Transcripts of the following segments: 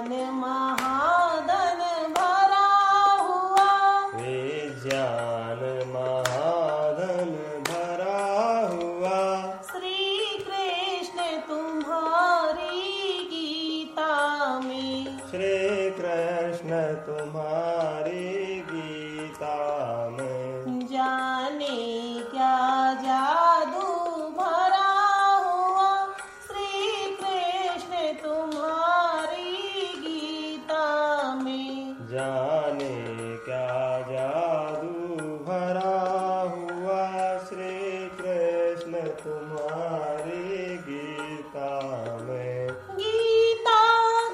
विज्ञान महाधन भरा हुआ कृष्ण तुम्हारी गीता में जाने क्या जादू भरा हुआ। श्री कृष्ण तुम्हारी गीता में जाने क्या जादू भरा हुआ। श्री कृष्ण तुम्हारी गीता में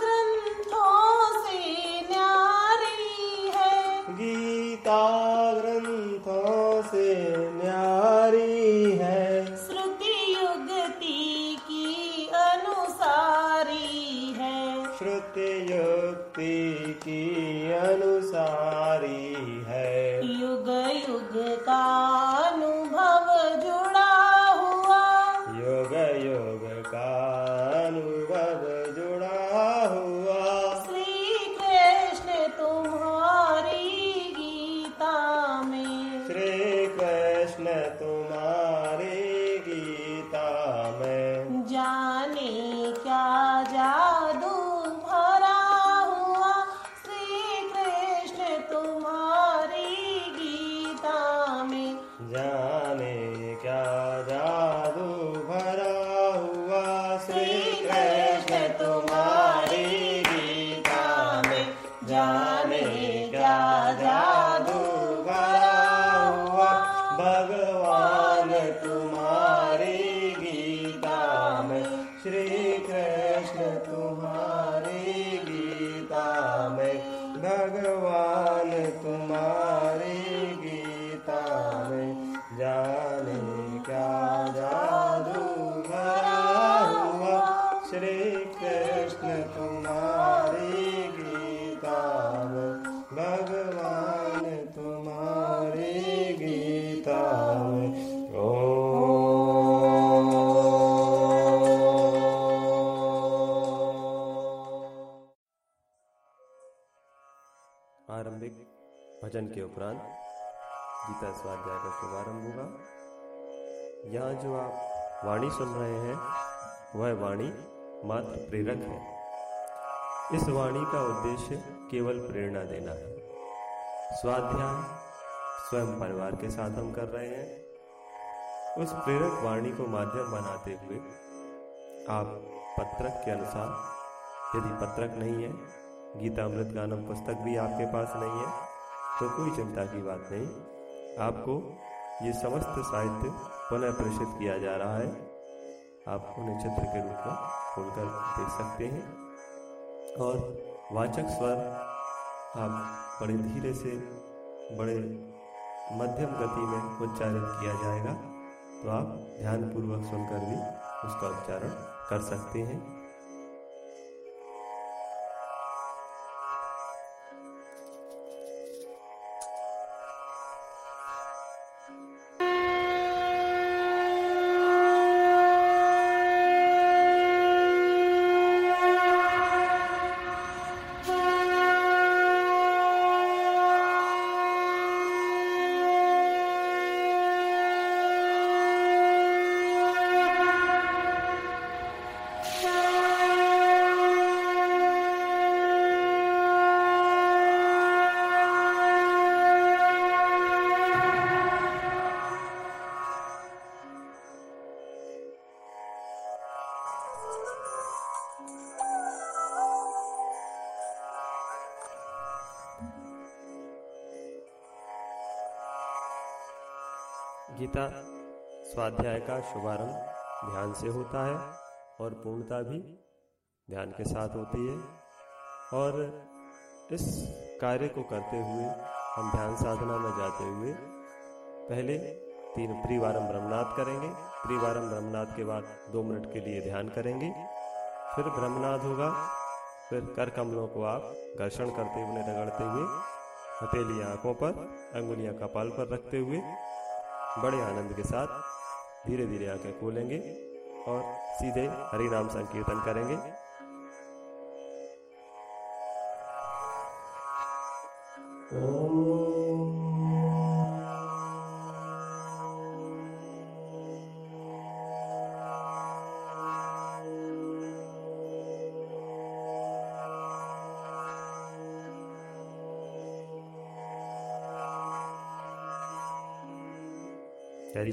ग्रंथों से न्यारी है। श्रुति युक्ति की अनुसारी है। श्रुति युक्ति की अनुसारी है। युग युग का अनुभव जुड़ा हुआ। युग युग का अनुभव जुड़ा हुआ। श्री कृष्ण तुम्हारी तुम्हारी गीता में जाने क्या जादू भरा हुआ। श्री कृष्ण तुम्हारी गीता में जाने क्या जादू भरा हुआ। श्री कृष्ण तुम्हारी गीता में जाने क्या जादू भरा हुआ। भगवान तुम्हारी गीता में श्री कृष्ण तुम्हारी गीता में भगवान तुम्हारी गीता में जाने क्या जादू भरा हुआ। श्री कृष्ण तुम्हारी गीता में भगवान तुम्हारी गीता में। आरंभिक भजन के उपरांत गीता स्वाध्याय का शुभारंभ होगा। यहाँ जो आप वाणी सुन रहे हैं वह वाणी मात्र प्रेरक है। इस वाणी का उद्देश्य केवल प्रेरणा देना है। स्वाध्याय स्वयं परिवार के साथ हम कर रहे हैं। उस प्रेरक वाणी को माध्यम बनाते हुए आप पत्रक के अनुसार, यदि पत्रक नहीं है, गीता अमृत गानम पुस्तक भी आपके पास नहीं है, तो कोई चिंता की बात नहीं। आपको ये समस्त साहित्य पुनः प्रेषित किया जा रहा है। आप उन्हें चित्र के रूप में खोलकर देख सकते हैं और वाचक स्वर आप बड़े धीरे से बड़े मध्यम गति में उच्चारण किया जाएगा, तो आप ध्यानपूर्वक सुनकर भी उसका उच्चारण कर सकते हैं। गीता स्वाध्याय का शुभारंभ ध्यान से होता है और पूर्णता भी ध्यान के साथ होती है। और इस कार्य को करते हुए हम ध्यान साधना में जाते हुए पहले 3 त्रिवारम ब्रह्मनाद करेंगे। त्रिवारम ब्रह्मनाद के बाद 2 मिनट के लिए ध्यान करेंगे, फिर ब्रह्मनाद होगा। फिर कर कमलों को आप घर्षण करते हुए, रगड़ते हुए, हथेली आंखों पर, अंगुलियां कपाल पर रखते हुए बड़े आनंद के साथ धीरे धीरे आंखें खोलेंगे और सीधे हरि नाम संकीर्तन करेंगे। गहरी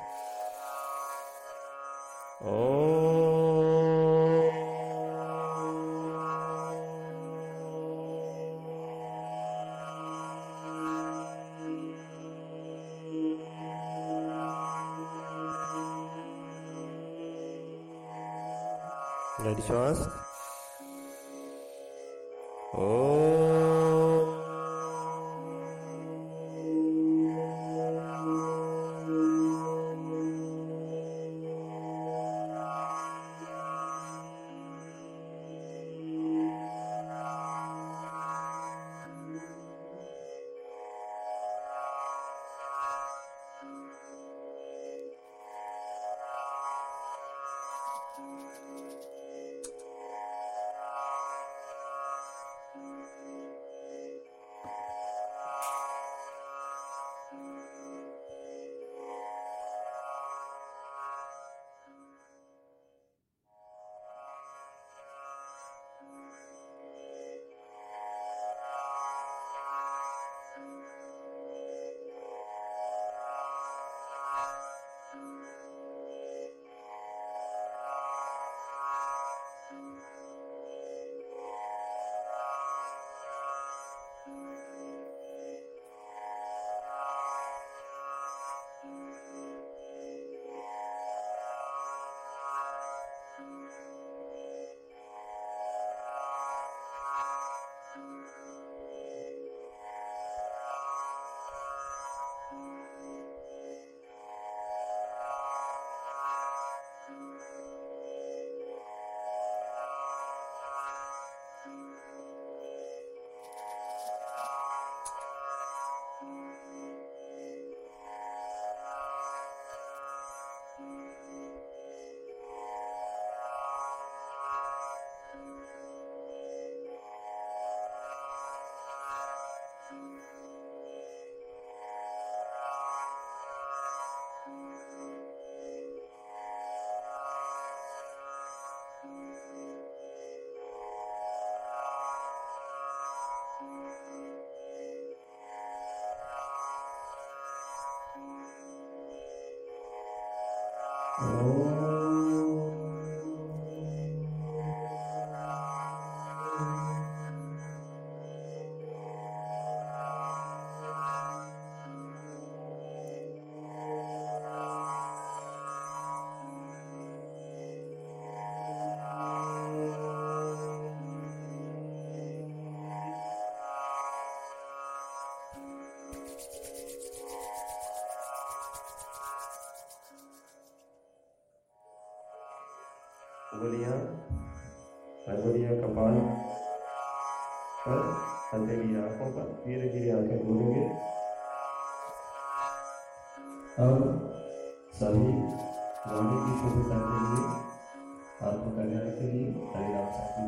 गहरी श्वास। उंगलियां हथेलियां कपाल पर, हथेली आंखों पर, धीरे धीरे आंखें खोलेंगे। अब सभी बॉडी की शुद्धता के लिए, आत्म कल्याण के लिए हरिनाम संकीर्तन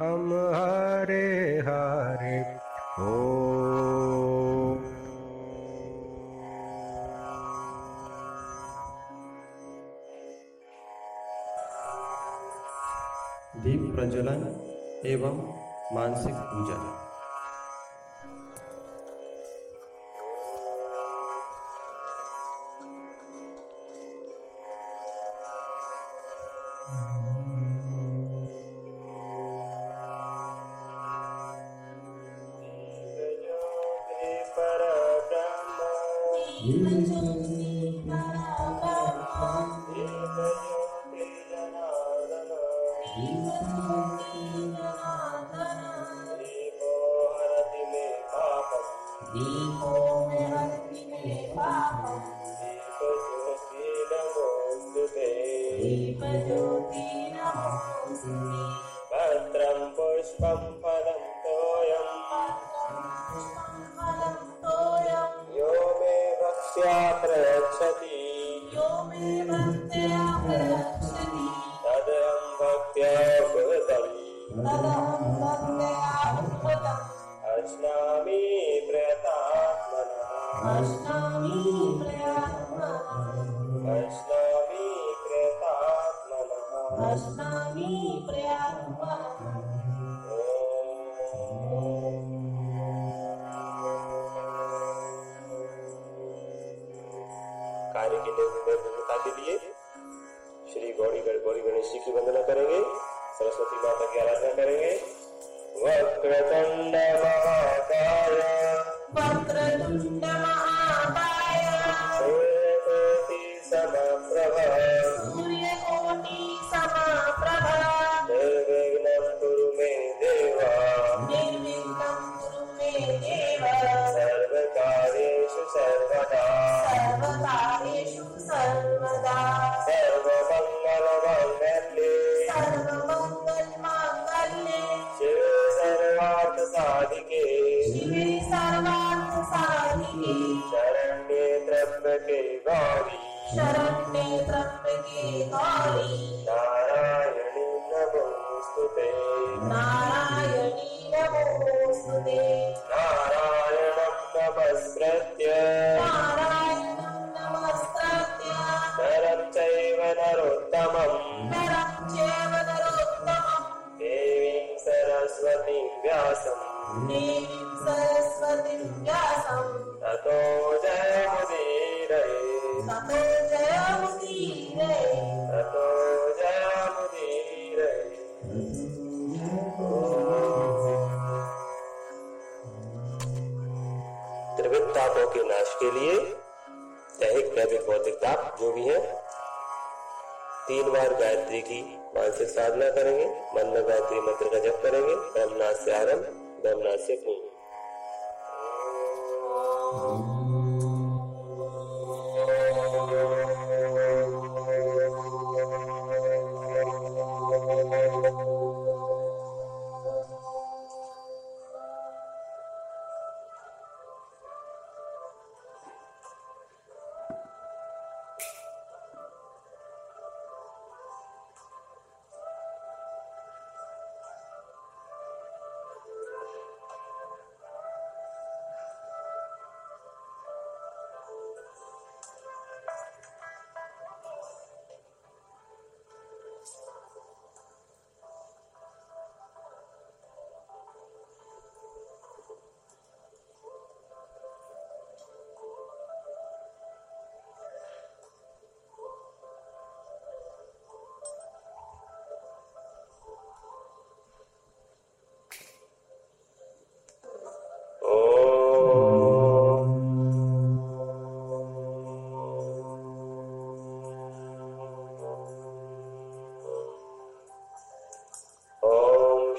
हरे ॐ। दीप प्रज्वलन एवं मानसिक पूजन।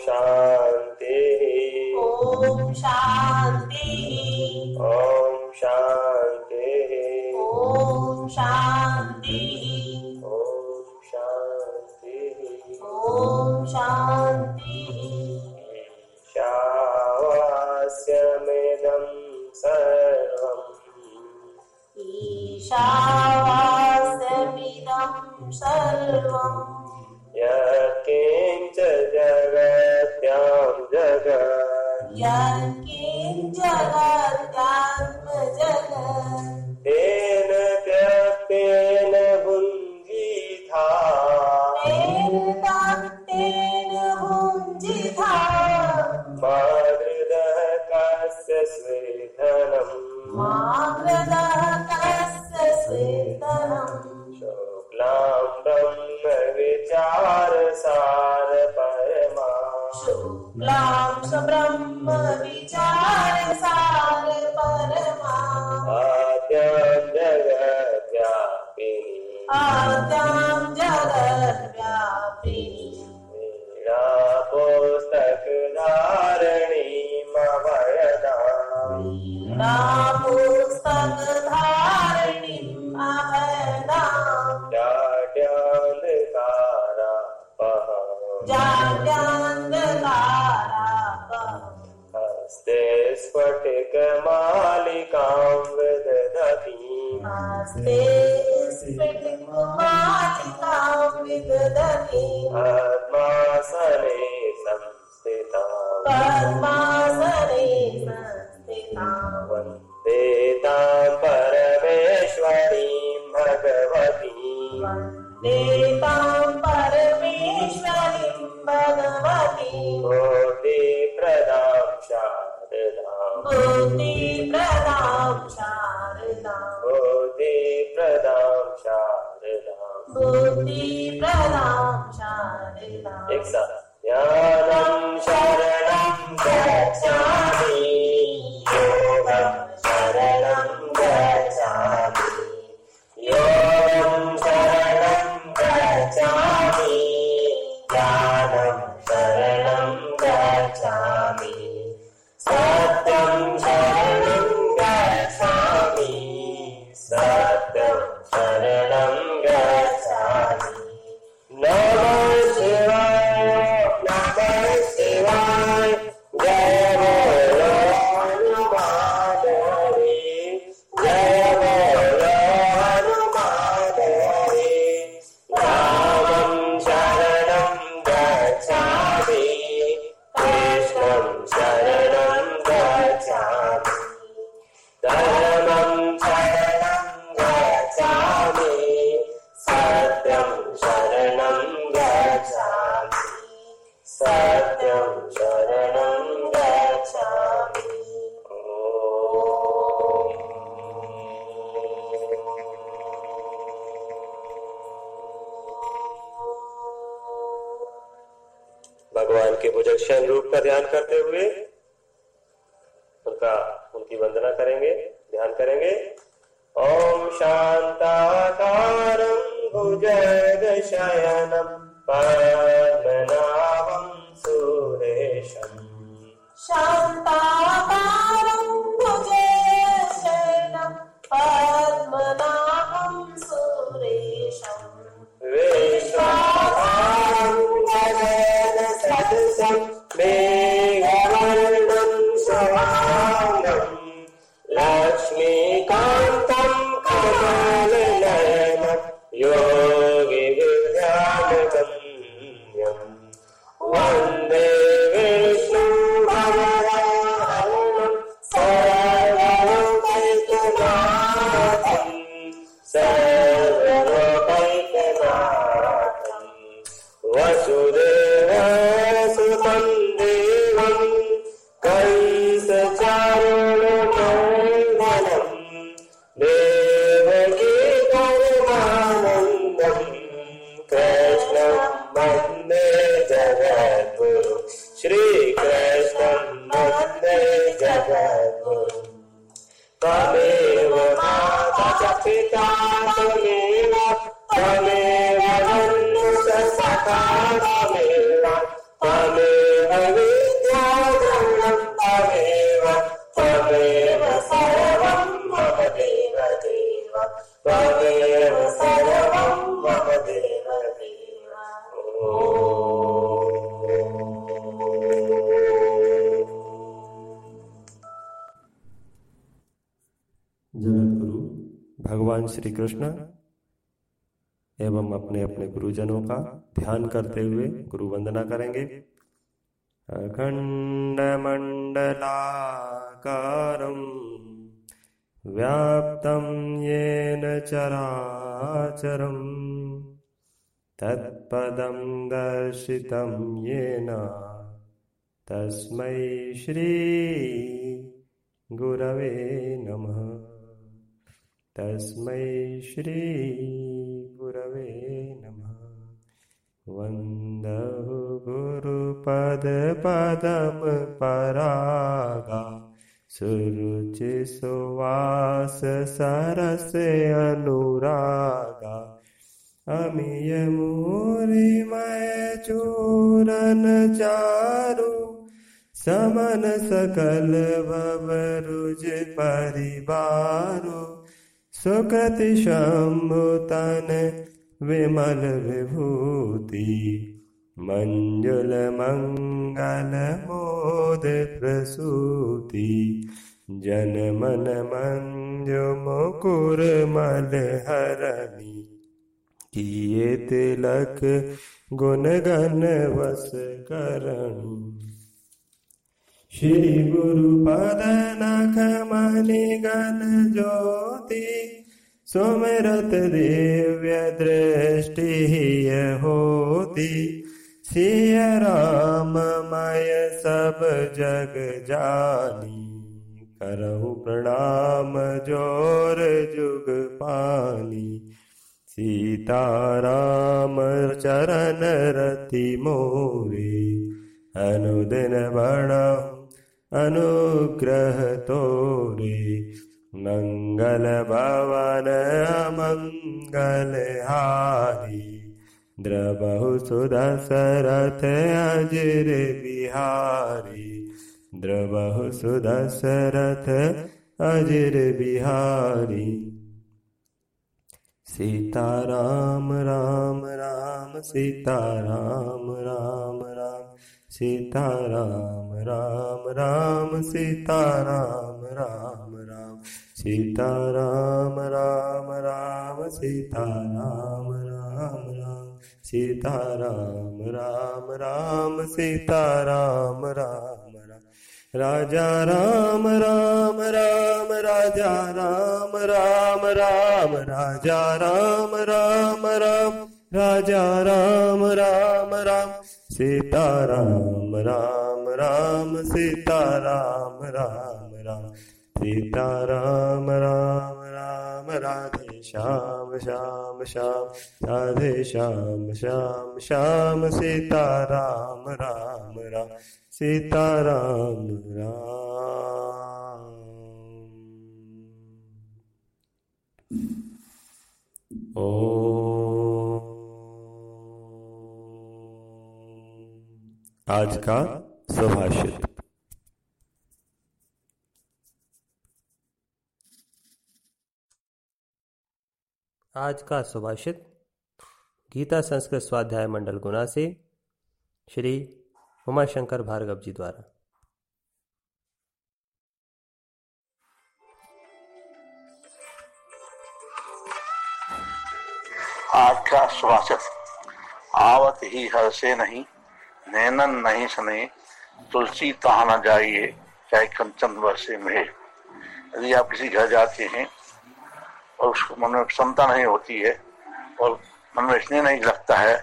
शांति ओम शांति ओम शांति ओम शांति ओम शांति ओम शांति ईशावास्यमिदं सर्वम् ईशावास्यमिदं सर्वम् यत्किंच जगत्यां जगत् यत्किंच जगत्यां जगत् तेन त्यक्तेन भुञ्जीथा तेन भुञ्जीथा मागृदः कस्य स्वेदनम् मागृदः कस्य स्वेदनम् ब्रह्म विचार सार परमा शुक्लां सब्रह्म विचार सार परमा आद्यां जगद्व्यापिनी वीणा पुस्तक धारिणी मम वरदा वीणा पुस्तक धारिणी अवदा जाड्यांधकारा पह जाड्यांधकारा पह हस्ते स्फटिक मालिकां विदधति हस्ते स्फटिक मालिकां विदधति पद्मासने संस्थिता पद्मासने संस्थिता वन्देतां परमेश्वरीं भगवती वन्देतां परमेश्वरीं भगवती बुद्धिप्रदां शारदां बुद्धिप्रदां शारदां बुद्धिप्रदां शारदां बुद्धिप्रदां शारदां एक साथ ज्ञानं शरणं गच्छामि योगं शरणं गच्छामि योगं शरणं गच्छामि ज्ञानं शरणं गच्छामि सत्यं शरणं गच्छामि सत्यं शरणं गच्छामि नमो शिवाय नमः शिवाय जय बोलो हनुमान हरि जय बोलो हनुमान हरि रामं शरणं गच्छामि कृष्णं शरणं गच्छामि धर्मं शरणं गच्छामि सत्यं शरणं गच्छामि सत्यं शरणं गच्छामि भगवान के भुजंगशयन रूप का ध्यान करते हुए उनकी वंदना करेंगे, ध्यान करेंगे। ओम शांताकारं भुजगशयनं पद्मनाभं सुरेशं शांताकारं भुजगशयनं पद्मनाभं सुरेशं विश्वाधारं गगनसदृशं मेघवर्णं शोभाङ्गं लक्ष्मीकान्तं कमलनयनं योगिभिर्ध्यानगम्यं वन्दे विष्णुं भगवान् भगवान श्री कृष्ण एवं अपने अपने गुरुजनों का ध्यान करते हुए गुरु वंदना करेंगे। अखंड मंडलाकारं व्याप्तं येन चराचरं तत्पदं दर्शितं येन तस्मै श्री गुरवे नमः। तस्मै श्री गुरवे नमः। वन्दे गुरुपद पदम परागा सुरुचि सुवास सरस अनुरागा। अमीय मूर्तिमय चूरन चारु समन सकल भवरुज परिवारु। सुकृति शंभु तन विमल विभूति मंजुल मंगल मोद प्रसूति। जन मन मंजु मुकुर मल हरनी किए तिलक गुण गण वस करणी। श्री गुरु पद नख मणि गण ज्योति सुमिरत दिव्य दृष्टि होती। सिय राममय सब जग जानी करहु प्रणाम जोर जुग पानी। सीता राम चरण रति मोरे अनुदिन बणहु अनुग्रह तोरे। मंगल भवन अमंगल हारी द्रवहु सुधा सरथ अजर बिहारी। द्रवहु सुधा सरथ अजर बिहारी। सीता राम राम राम सीता राम राम राम सीता राम राम राम सीता राम राम राम सीता राम राम राम सीता राम राम राम सीता राम राम राम सीता राम राम राम। राजा राम राम राम राजा राम राम राम राजा राम राम राम राजा राम राम राम सीता राम राम राम सीता राम राम राम सीता राम राम राम। राधे श्याम श्याम श्याम राधे श्याम श्याम श्याम सीता राम राम राम सीता राम राम। ओम। आज का सुभाषित। आज का सुभाषित गीता संस्कृत स्वाध्याय मंडल गुना से श्री उमाशंकर भार्गव जी द्वारा। आज का सुभाषित। आवत ही हर से नहीं नैनन नहीं सने तुलसी तहा न जाइए चाहे कंचन बरसे में। यदि आप किसी घर जाते हैं और उसको मन में क्षमता नहीं होती है और मन में इसलिए नहीं लगता है,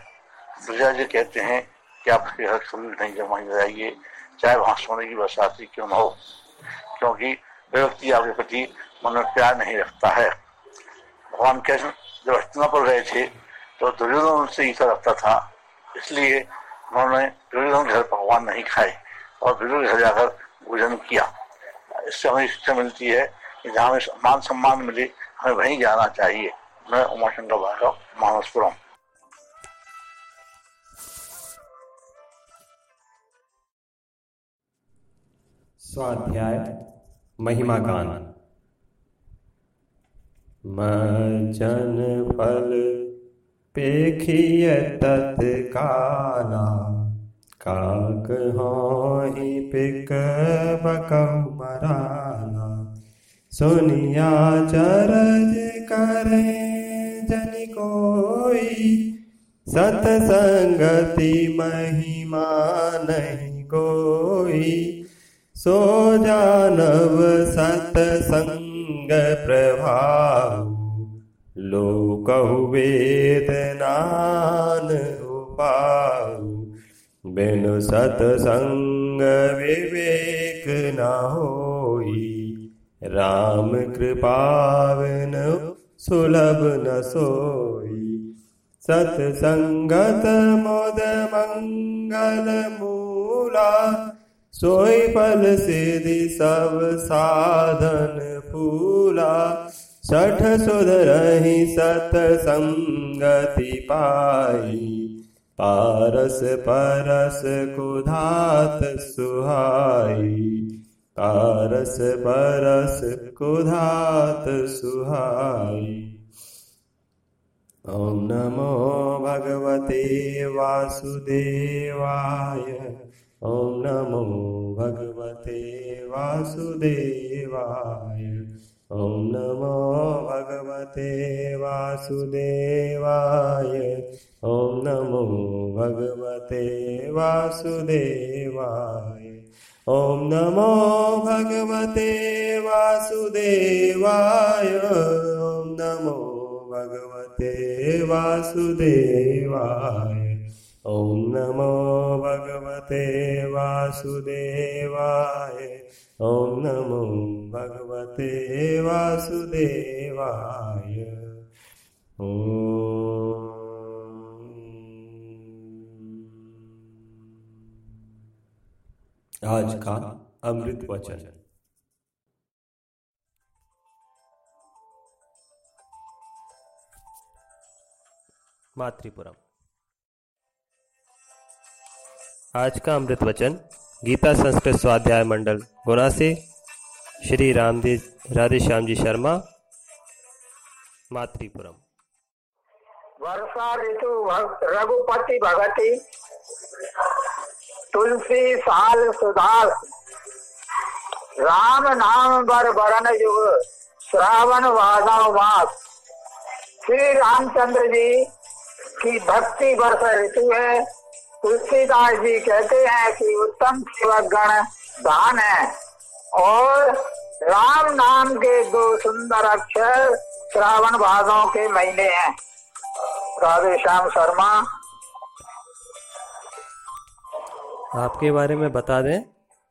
तुलसीदास जी कहते हैं कि आप उसके घर कभी नहीं जमा जाइए चाहे वहाँ सोने की बरसाती क्यों न हो, क्योंकि व्यक्ति आपके प्रति मन में प्यार नहीं रखता है। भगवान कृष्ण जब हस्तिना पर गए थे तो दुर्योधन उनसे ईसा रखता था, इसलिए उन्होंने दुर्योधन के घर पकवान नहीं खाए और दुर्योधन के घर जाकर भोजन किया। इससे हमें शिक्षा मिलती है कि जहाँ हमें मान सम्मान मिले हमें वहीं जाना चाहिए। मैं उमाशंकर भार्गव, मानसपुरम। स्वाध्याय महिमा गान। मर्जन फल पेखिय तत्काला काक होहि पिक बकौ मराला। सुनिया चरज का करें जन कोई, सतसंगति महिमा नहीं कोई। सो जानव सतसंग प्रभाव, लोकहु वेद नान उपाऊ। बिनु सतसंग विवेक न होई, राम कृपावन सुलभ न सोई। सतसंगत मोद मंगल मूला, सोई फल सिद्धि सब साधन फूला। सठ सुधरहि सतसंगति पाई, पारस परस कुधात सुहाई। पारस परस कुधात सुहाई। ओम नमो भगवते वासुदेवाय। ओम नमो भगवते वासुदेवाय। ओम नमो भगवते वासुदेवाय। ओम नमो भगवते वासुदेवाय। ओम नमो भगवते वासुदेवाय। ओम नमो भगवते वासुदेवाय। ओम नमो भगवते वासुदेवाय। ओम नमो भगवते वासुदेवाय। आज का अमृत वचन। मातृपुरम। आज का अमृत वचन गीता संस्कृत स्वाध्याय मंडल गुना से श्री राधेश्याम जी शर्मा, मातृपुरम। वर्षा ऋतु रघुपति भगति, तुलसी साल सुधार। राम नाम बर बरन युग, श्रावण वादव मास। श्री रामचंद्र जी की भक्ति वर्षा ऋतु है। तुलसीदास जी कहते हैं कि उत्तम सेवक गण दान है, और राम नाम के दो सुंदर अक्षर श्रावण भादों के महीने हैं। राधेश्याम शर्मा। आपके बारे में बता दें,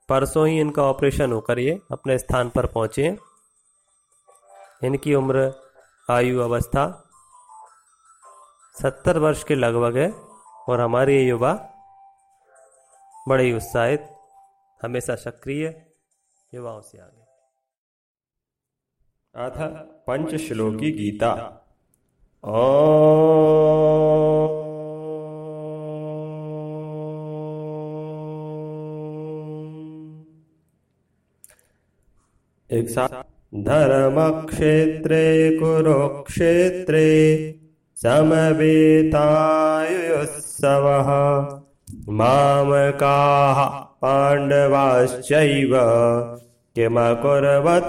परसों ही इनका ऑपरेशन होकर ये अपने स्थान पर पहुंचे। इनकी उम्र, आयु अवस्था 70 वर्ष के लगभग है, और हमारे ये युवा बड़े ही उत्साहित, हमेशा सक्रिय, युवाओं से आगे। अथ पंचश्लोकी गीता। एक साथ। धर्म क्षेत्रे कुरुक्षेत्रे समवेतायुस्सवः। मामकाः पाण्डवाश्चैव किमकुर्वत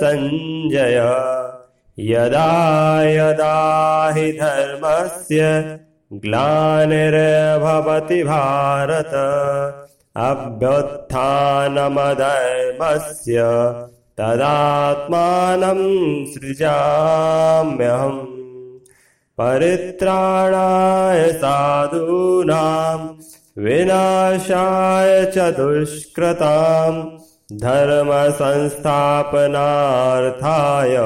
संजय। यदा यदा हि धर्मस्य ग्लानिर्भवति भारत, अभ्युत्थानमधर्मस्य तदात्मानं सृजाम्यहम्। परित्राणाय साधूनां विनाशाय च दुष्कृतां, धर्म संस्थापनार्थाय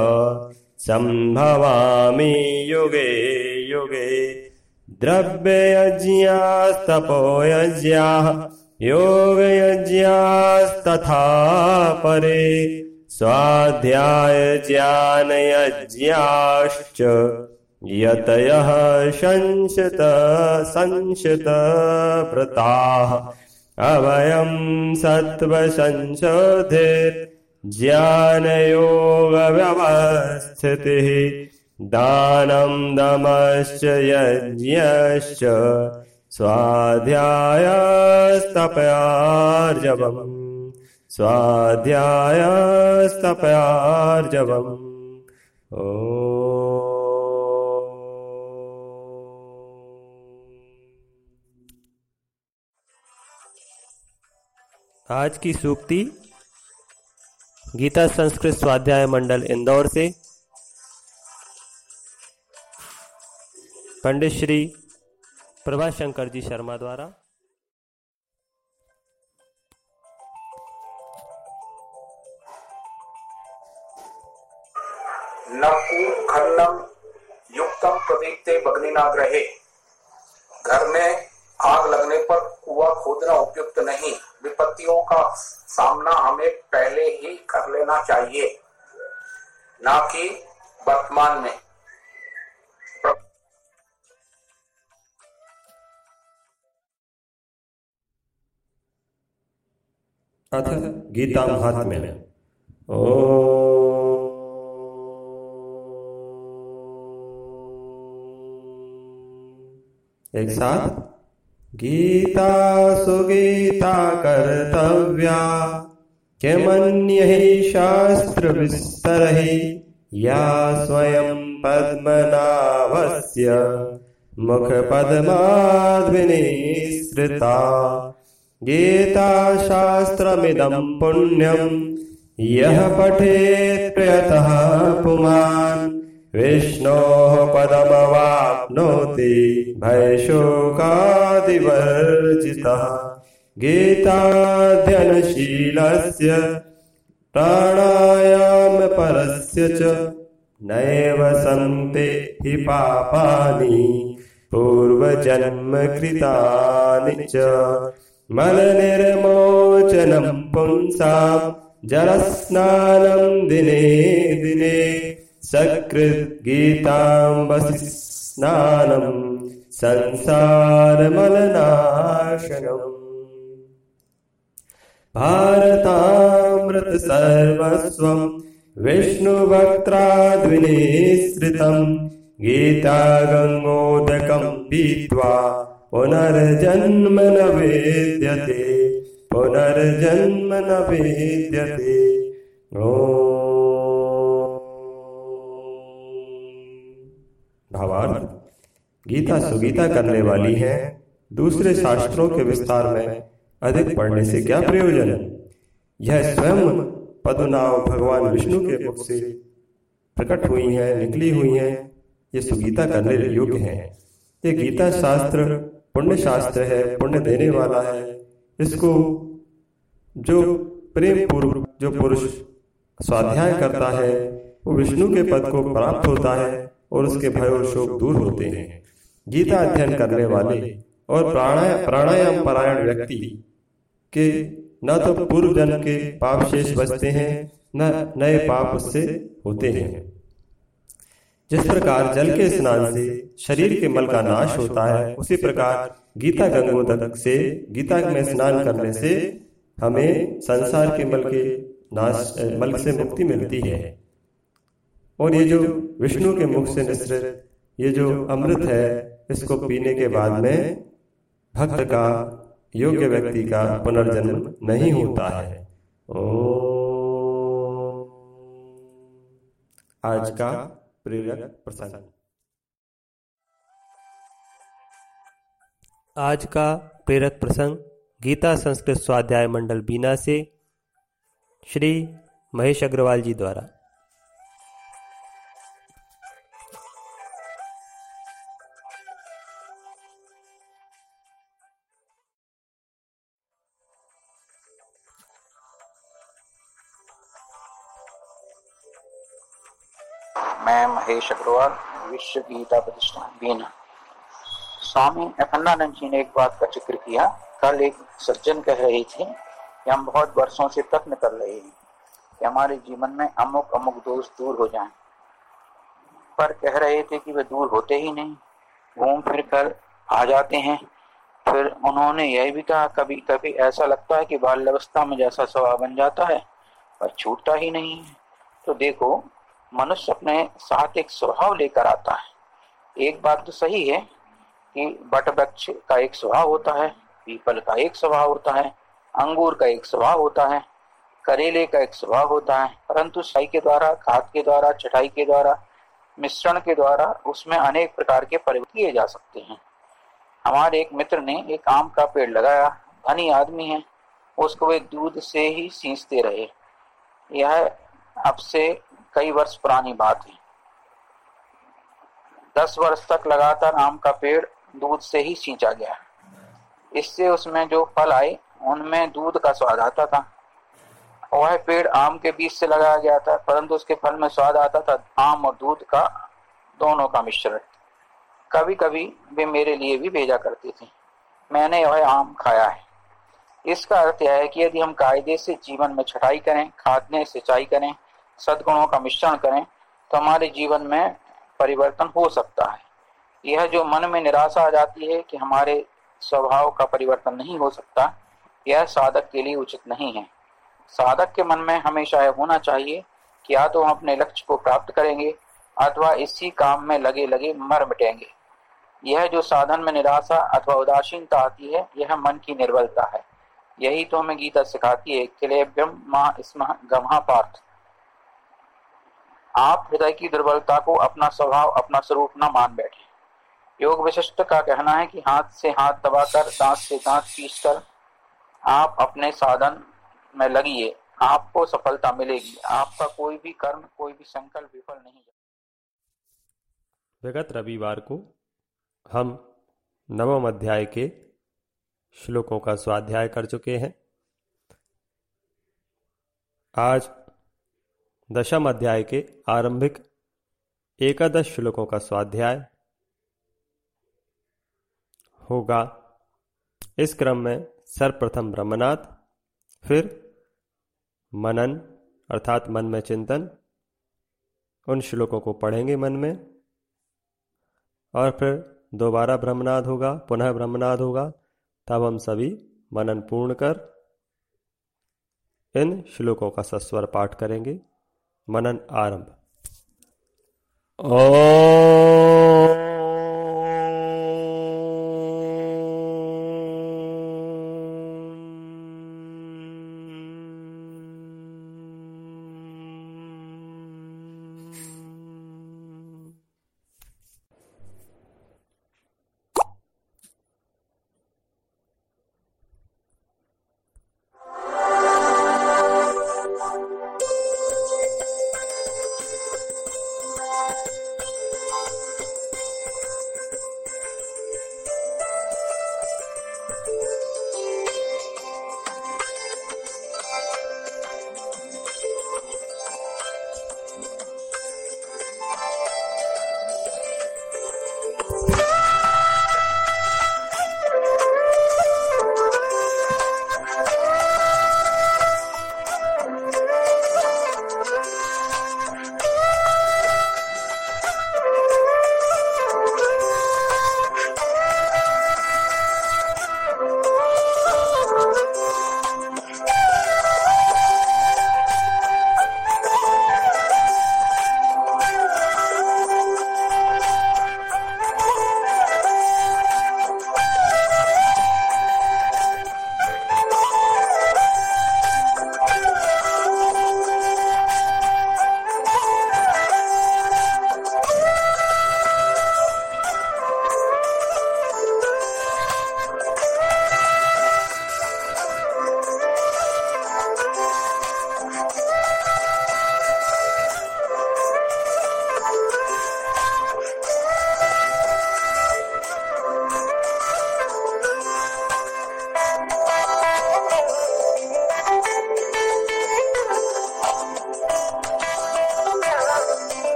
संभवामि युगे युगे। द्रव्ययज्ञास्तपोयज्ञाः योगयज्ञास्तथा परे, स्वाध्याय ज्ञानयज्ञाश्च यतयः संशित प्रताः। अवयं सत्व संशोधे ज्ञानयोग व्यवस्थितिः। दानं दमश्च यज्ञश्च स्वाध्यायस्तपयार्जवम्। स्वाध्यायस्तपयार्जवम्। ओ आज की सूक्ति गीता संस्कृत स्वाध्याय मंडल इंदौर से पंडित श्री प्रभाशंकर जी शर्मा द्वारा। नकूम खन्नम युक्तम प्रदीप्ते बग्निनाग्रहे। घर में आग लगने पर कुआं खोदना उपयुक्त नहीं, विपत्तियों का सामना हमें पहले ही कर लेना चाहिए, ना कि वर्तमान में। अथ गीता महात्म्य में ओ एक साथ गीता सुगीता कर्तव्या किमन्यहि शास्त्र विस्तरहि या स्वयं पद्मनाभस्य मुख पद्माद्विनिसृता। गीता शास्त्रमिदं पुण्यं यः पठेत् प्रयतः पुमान् विष्णोः पदमवाप्नोति भयशोकादिवर्जितः। गीताध्ययनशीलस्य प्राणायामपरस्य च नैव सन्ति हि पापानि पूर्वजन्मकृतानि च। मलनिर्मोचनं पुंसां जलस्नानं दिने दिने सकृत् गीताम्बसिस्नानं संसारमलनाशनम्। भारतामृत सर्वस्वं विष्णुवक्त्राद्विनिसृतं गीता गङ्गोदकं पीत्वा पुनर्जन्म न विद्यते पुनर्जन्म न विद्यते। ओम। भावार्थ, गीता सुगीता करने वाली है, दूसरे शास्त्रों के विस्तार में अधिक पढ़ने से क्या प्रयोजन। यह स्वयं पद्मनाभ भगवान विष्णु के मुख से प्रकट हुई है, निकली हुई है, ये सुगीता करने योग्य है। ये गीता शास्त्र पुण्य शास्त्र है, पुण्य देने वाला है। इसको जो प्रेम पूर्वक जो पुरुष स्वाध्याय करता है वो विष्णु के पद को प्राप्त होता है और उसके भय और शोक दूर होते हैं। गीता अध्ययन करने वाले और प्राणायाम परायण व्यक्ति के न तो पूर्व जन्म के पाप शेष बचते हैं, न नए पाप उससे होते हैं। जिस प्रकार जल के स्नान से शरीर के मल का नाश होता है, उसी प्रकार गीता गंगोदक से, गीता में स्नान करने से हमें संसार के मल के नाश, मल से मुक्ति मिलती है। और ये जो विष्णु के मुख से निसृत ये जो अमृत है, इसको पीने के बाद में भक्त का, योग्य व्यक्ति का पुनर्जन्म नहीं होता है। ओम। आज का प्रेरक प्रसंग। गीता संस्कृत स्वाध्याय मंडल बीना से श्री महेश अग्रवाल जी द्वारा। मैं महेश अग्रवाल, विश्व गीता प्रतिष्ठान बीना। स्वामी अखंडानंद जी ने एक बात का जिक्र किया। कल एक सज्जन कह रहे थे कि हम बहुत वर्षों से प्रयत्न कर रहे हैं कि हमारे जीवन में अमुक अमुक दोष दूर हो जाएं, पर कह रहे थे कि वे दूर होते ही नहीं, घूम फिर कर आ जाते हैं। फिर उन्होंने यह भी कहा, कभी कभी ऐसा लगता है कि बाल्यावस्था में जैसा स्वभाव बन जाता है पर छूटता ही नहीं है। तो देखो, मनुष्य अपने साथ एक स्वभाव लेकर आता है। एक बात तो सही है कि बटवृक्ष का एक स्वभाव होता है, पीपल का एक स्वभाव होता है, अंगूर का एक स्वभाव होता है, करेले का एक स्वभाव होता है, परंतु सिंचाई के द्वारा, खाद के द्वारा, छटाई के द्वारा, मिश्रण के द्वारा उसमें अनेक प्रकार के परिवर्तन किए जा सकते हैं। हमारे एक मित्र ने एक आम का पेड़ लगाया, धनी आदमी है, उसको वे दूध से ही सींचते रहे। यह अब से कई वर्ष पुरानी बात है। 10 वर्ष तक लगातार आम का पेड़ दूध से ही सींचा गया। इससे उसमें जो फल आए उनमें दूध का स्वाद आता था। वह पेड़ आम के बीच से लगाया गया था, परंतु उसके फल में स्वाद आता था आम और दूध का, दोनों का मिश्रण। कभी कभी वे मेरे लिए भी भेजा करती थी। मैंने वह आम खाया है। इसका अर्थ यह है कि यदि हम कायदे से जीवन में छटाई करें, खादने सिंचाई करें, सद्गुणों का मिश्रण करें, तो हमारे जीवन में परिवर्तन हो सकता है। यह जो मन में निराशा आ जाती है कि हमारे स्वभाव का परिवर्तन नहीं हो सकता, यह साधक के लिए उचित नहीं है। साधक के मन में हमेशा यह होना चाहिए कि या तो हम अपने लक्ष्य को प्राप्त करेंगे अथवा इसी काम में लगे लगे मर मिटेंगे। यह जो साधन में निराशा अथवा उदासीनता आती है, यह मन की निर्बलता है। यही तो हमें गीता सिखाती है, क्लेब्यम मा स्मः गमः पार्थ। आप हृदय की दुर्बलता को अपना स्वभाव, अपना स्वरूप न मान बैठे। योग विशिष्ट का कहना है कि हाथ से हाथ दबाकर, दांत से दांत पीसकर आप अपने साधन में लगिए, आपको सफलता मिलेगी। आपका कोई भी कर्म, कोई भी संकल्प विफल नहीं जाएगा। विगत रविवार को हम नवम अध्याय के श्लोकों का स्वाध्याय कर चुके हैं। आज दशम अध्याय के आरंभिक 11 श्लोकों का स्वाध्याय होगा। इस क्रम में सर्वप्रथम ब्रह्मनाथ, फिर मनन अर्थात मन में चिंतन, उन श्लोकों को पढ़ेंगे मन में, और फिर दोबारा ब्रह्मनाद होगा, पुनः ब्रह्मनाद होगा। तब हम सभी मनन पूर्ण कर इन श्लोकों का सस्वर पाठ करेंगे। मनन आरंभ।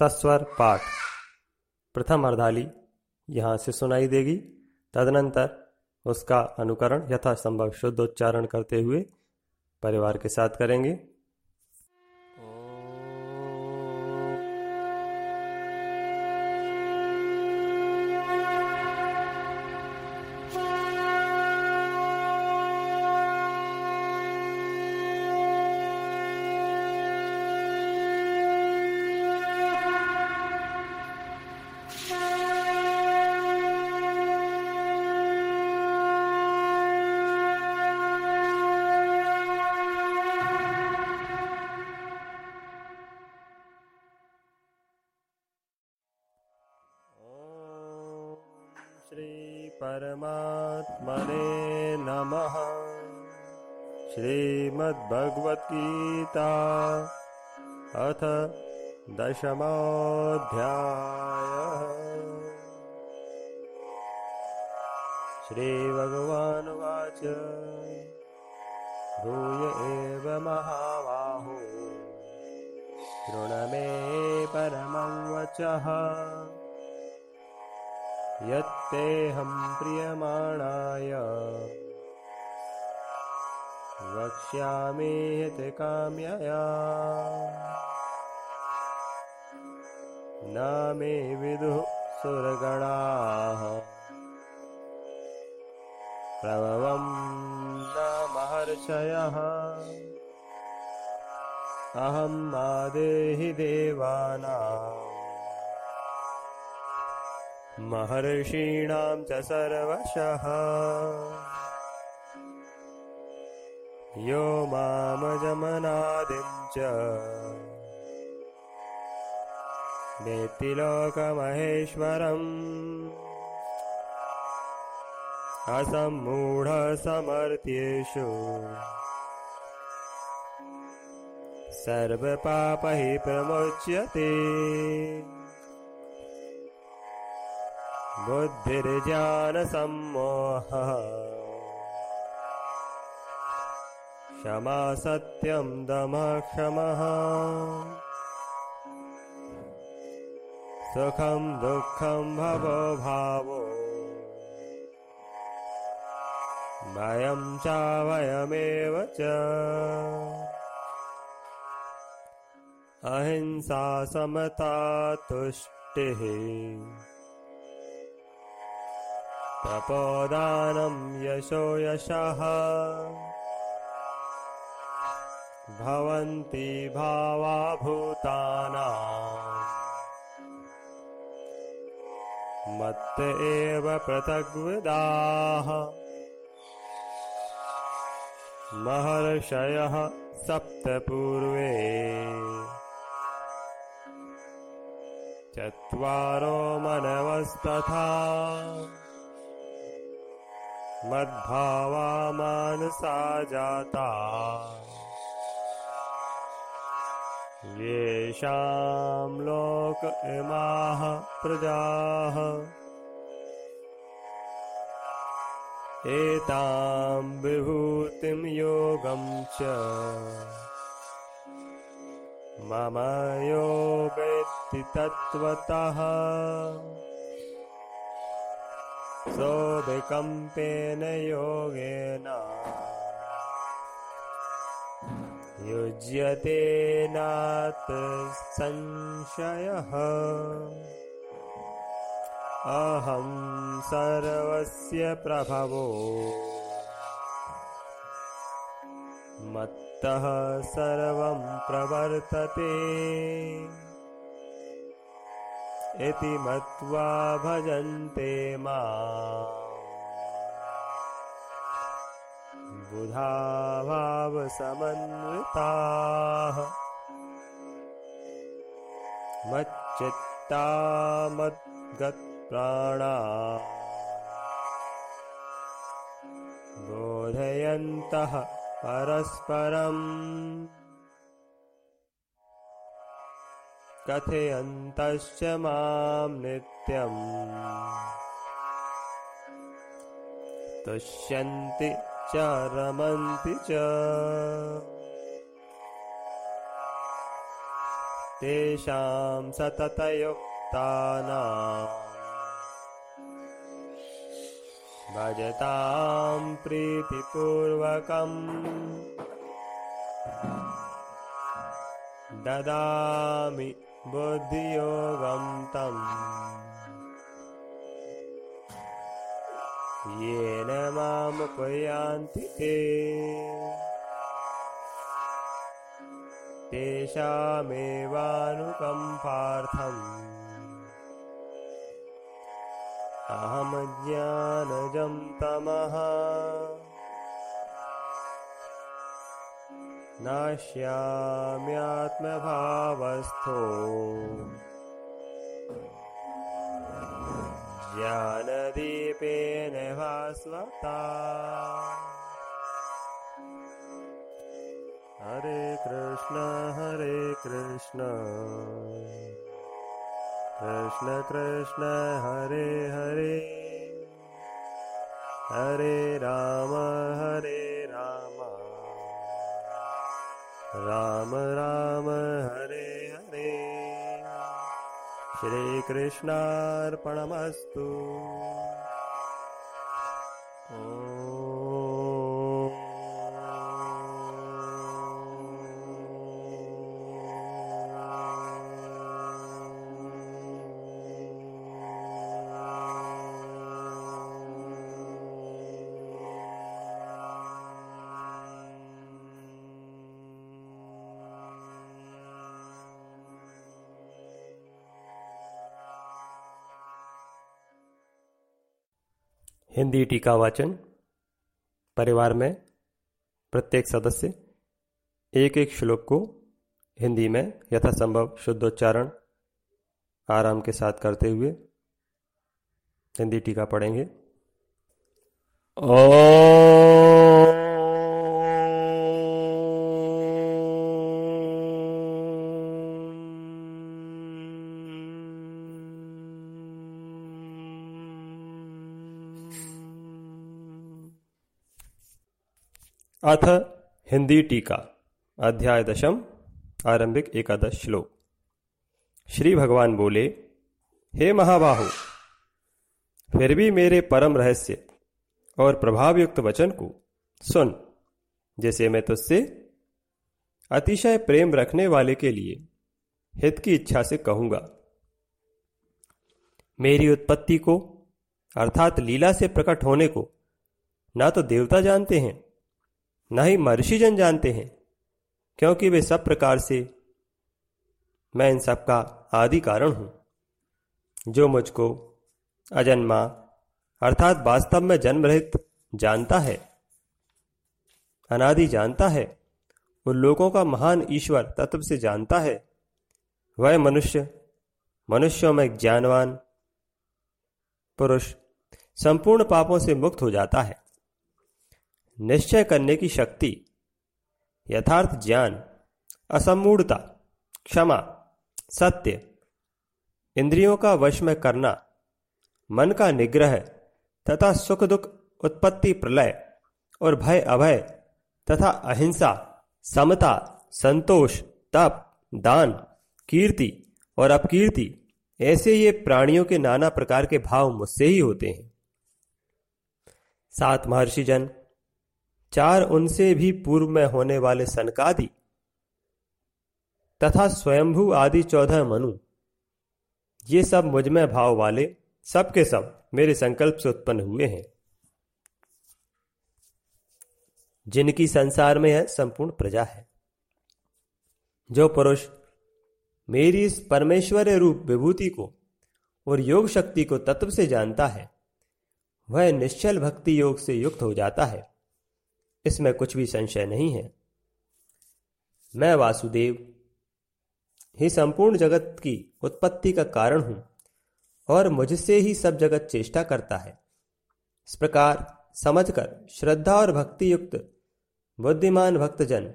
सस्वर पाठ प्रथम अर्धाली यहाँ से सुनाई देगी, तदनंतर उसका अनुकरण यथासंभव शुद्ध उच्चारण करते हुए परिवार के साथ करेंगे। परमात्मने नमः। श्रीमद्भगवद्गीता अथ दशमोऽध्यायः। श्रीभगवानुवाच। भूय एव महाबाहो शृणुमे परमं वचः यत्तेऽहं प्रीयमाणाय वक्ष्यामि हितकाम्यया। न मे विदुः सुरगणाः प्रभवं न महर्षयः। अहं आदेहि देवानां महर्षीणां च सर्वशः। यो मामजमनादिं च नेति लोकमहेश्वरं असम्मूढसमर्थ्येषु सर्वपापैः प्रमुच्यते। बुद्धिर्ज्ञानसम्मोहः क्षमा सत्यं दमः क्षमः। सुखं दुःखं भवो भावो भयं चाभयमेव च। अहिंसा समता तुष्टिः तपोदानं यशो यशः। भवन्ति भावा भूतानां मत्त एव पृथग्विदाः। महर्षयः सप्तपूर्वे चत्वारो मनवस्तथा मद्भावा मानसा जाता येषां लोक इमाः प्रजाः एतां विभूतिं योगं च मम यो वेत्ति तत्त्वतः सो विकम्पेन योगेन युज्यते नात्र संशयः। अहं सर्वस्य प्रभवो मत्तः सर्वं प्रवर्तते इति मत्वा भजन्ते मां बुधा भाव समन्विताः मच्चित्ता मद्गतप्राणा बोधयन्तः परस्परम् कथयन्तश्च मां नित्यं तुष्यन्ति च रमन्ति च तेषां सततयुक्तानां भजतां प्रीतिपूर्वकम् ददामि बुद्धियोगं तं येन मामुपयान्ति ते तेषामेवानुकम्पार्थम् अहं ज्ञानजं तमः नाश्याम्यात्मभावस्थो ज्ञानदीपेन भास्वता। हरे कृष्ण कृष्ण कृष्ण हरे हरे हरे राम राम राम हरे हरे। श्री कृष्णार्पणमस्तु। हिंदी टीका वाचन। परिवार में प्रत्येक सदस्य एक एक श्लोक को हिंदी में यथासंभव शुद्धोच्चारण आराम के साथ करते हुए हिंदी टीका पढ़ेंगे। अथ हिंदी टीका अध्याय 10 आरंभिक 11 श्लोक। श्री भगवान बोले, हे महाबाहो, फिर भी मेरे परम रहस्य और प्रभावयुक्त वचन को सुन, जैसे मैं तुझसे अतिशय प्रेम रखने वाले के लिए हित की इच्छा से कहूंगा। मेरी उत्पत्ति को अर्थात लीला से प्रकट होने को ना तो देवता जानते हैं, न ही महर्षिजन जानते हैं, क्योंकि वे सब प्रकार से मैं इन सब का आदि कारण हूं। जो मुझको अजन्मा अर्थात वास्तव में जन्मरहित जानता है, अनादि जानता है, उन लोगों का महान ईश्वर तत्व से जानता है, वह मनुष्य, मनुष्यों में ज्ञानवान पुरुष संपूर्ण पापों से मुक्त हो जाता है। निश्चय करने की शक्ति, यथार्थ ज्ञान, असमूढ़ता, क्षमा, सत्य, इंद्रियों का वश में करना, मन का निग्रह तथा सुख दुख, उत्पत्ति प्रलय और भय अभय तथा अहिंसा, समता, संतोष, तप, दान, कीर्ति और अपकीर्ति, ऐसे ये प्राणियों के नाना प्रकार के भाव मुझसे ही होते हैं। सात महर्षि जन, चार उनसे भी पूर्व में होने वाले सनकादि तथा स्वयंभू आदि 14 मनु, ये सब मुझमें भाव वाले सबके सब मेरे संकल्प से उत्पन्न हुए हैं। जिनकी संसार में है संपूर्ण प्रजा है। जो पुरुष मेरी इस परमेश्वर रूप विभूति को और योग शक्ति को तत्व से जानता है, वह निश्चल भक्ति योग से युक्त हो जाता है, इसमें कुछ भी संशय नहीं है। मैं वासुदेव ही संपूर्ण जगत की उत्पत्ति का कारण हूं और मुझसे ही सब जगत चेष्टा करता है। इस प्रकार समझकर श्रद्धा और भक्ति युक्त बुद्धिमान भक्तजन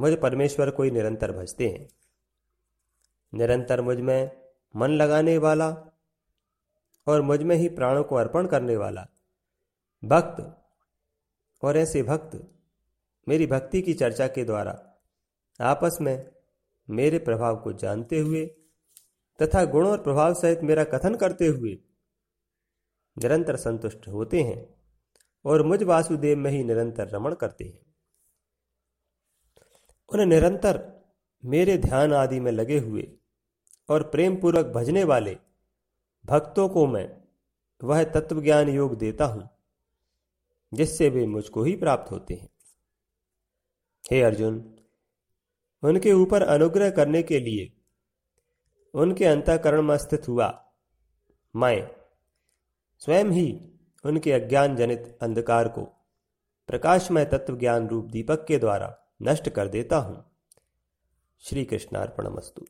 मुझ परमेश्वर को ही निरंतर भजते हैं। निरंतर मुझ में मन लगाने वाला और मुझ में ही प्राणों को अर्पण करने वाला भक्त और ऐसे भक्त मेरी भक्ति की चर्चा के द्वारा आपस में मेरे प्रभाव को जानते हुए तथा गुण और प्रभाव सहित मेरा कथन करते हुए निरंतर संतुष्ट होते हैं और मुझ वासुदेव में ही निरंतर रमण करते हैं। उन्हें निरंतर मेरे ध्यान आदि में लगे हुए और प्रेम पूर्वक भजने वाले भक्तों को मैं वह तत्वज्ञान योग देता हूं, जिससे वे मुझको ही प्राप्त होते हैं। हे अर्जुन, उनके ऊपर अनुग्रह करने के लिए उनके अंतःकरण में स्थित हुआ मैं स्वयं ही उनके अज्ञान जनित अंधकार को प्रकाशमय तत्वज्ञान रूप दीपक के द्वारा नष्ट कर देता हूं। श्री कृष्णार्पणमस्तु।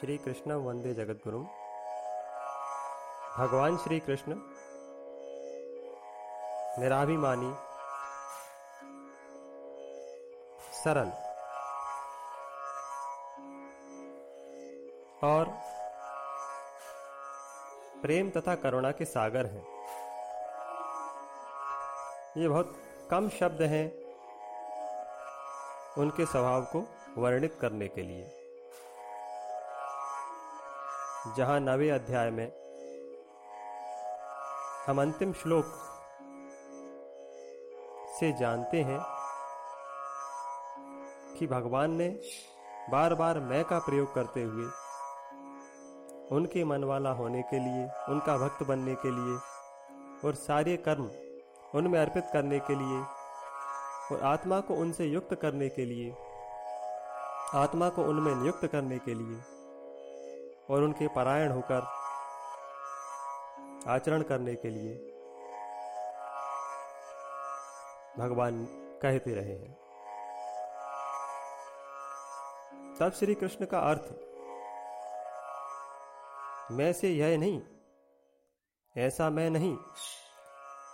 श्री कृष्ण वंदे जगत गुरु। भगवान श्री कृष्ण निराभिमानी, सरल और प्रेम तथा करुणा के सागर हैं। ये बहुत कम शब्द हैं उनके स्वभाव को वर्णित करने के लिए। जहां 9वें अध्याय में हम अंतिम श्लोक से जानते हैं कि भगवान ने बार बार मैं का प्रयोग करते हुए उनके मनवाला होने के लिए, उनका भक्त बनने के लिए और सारे कर्म उनमें अर्पित करने के लिए और आत्मा को उनसे युक्त करने के लिए, आत्मा को उनमें नियुक्त करने के लिए और उनके परायण होकर आचरण करने के लिए भगवान कहते रहे हैं। तब श्री कृष्ण का अर्थ मैं से यह नहीं, ऐसा मैं नहीं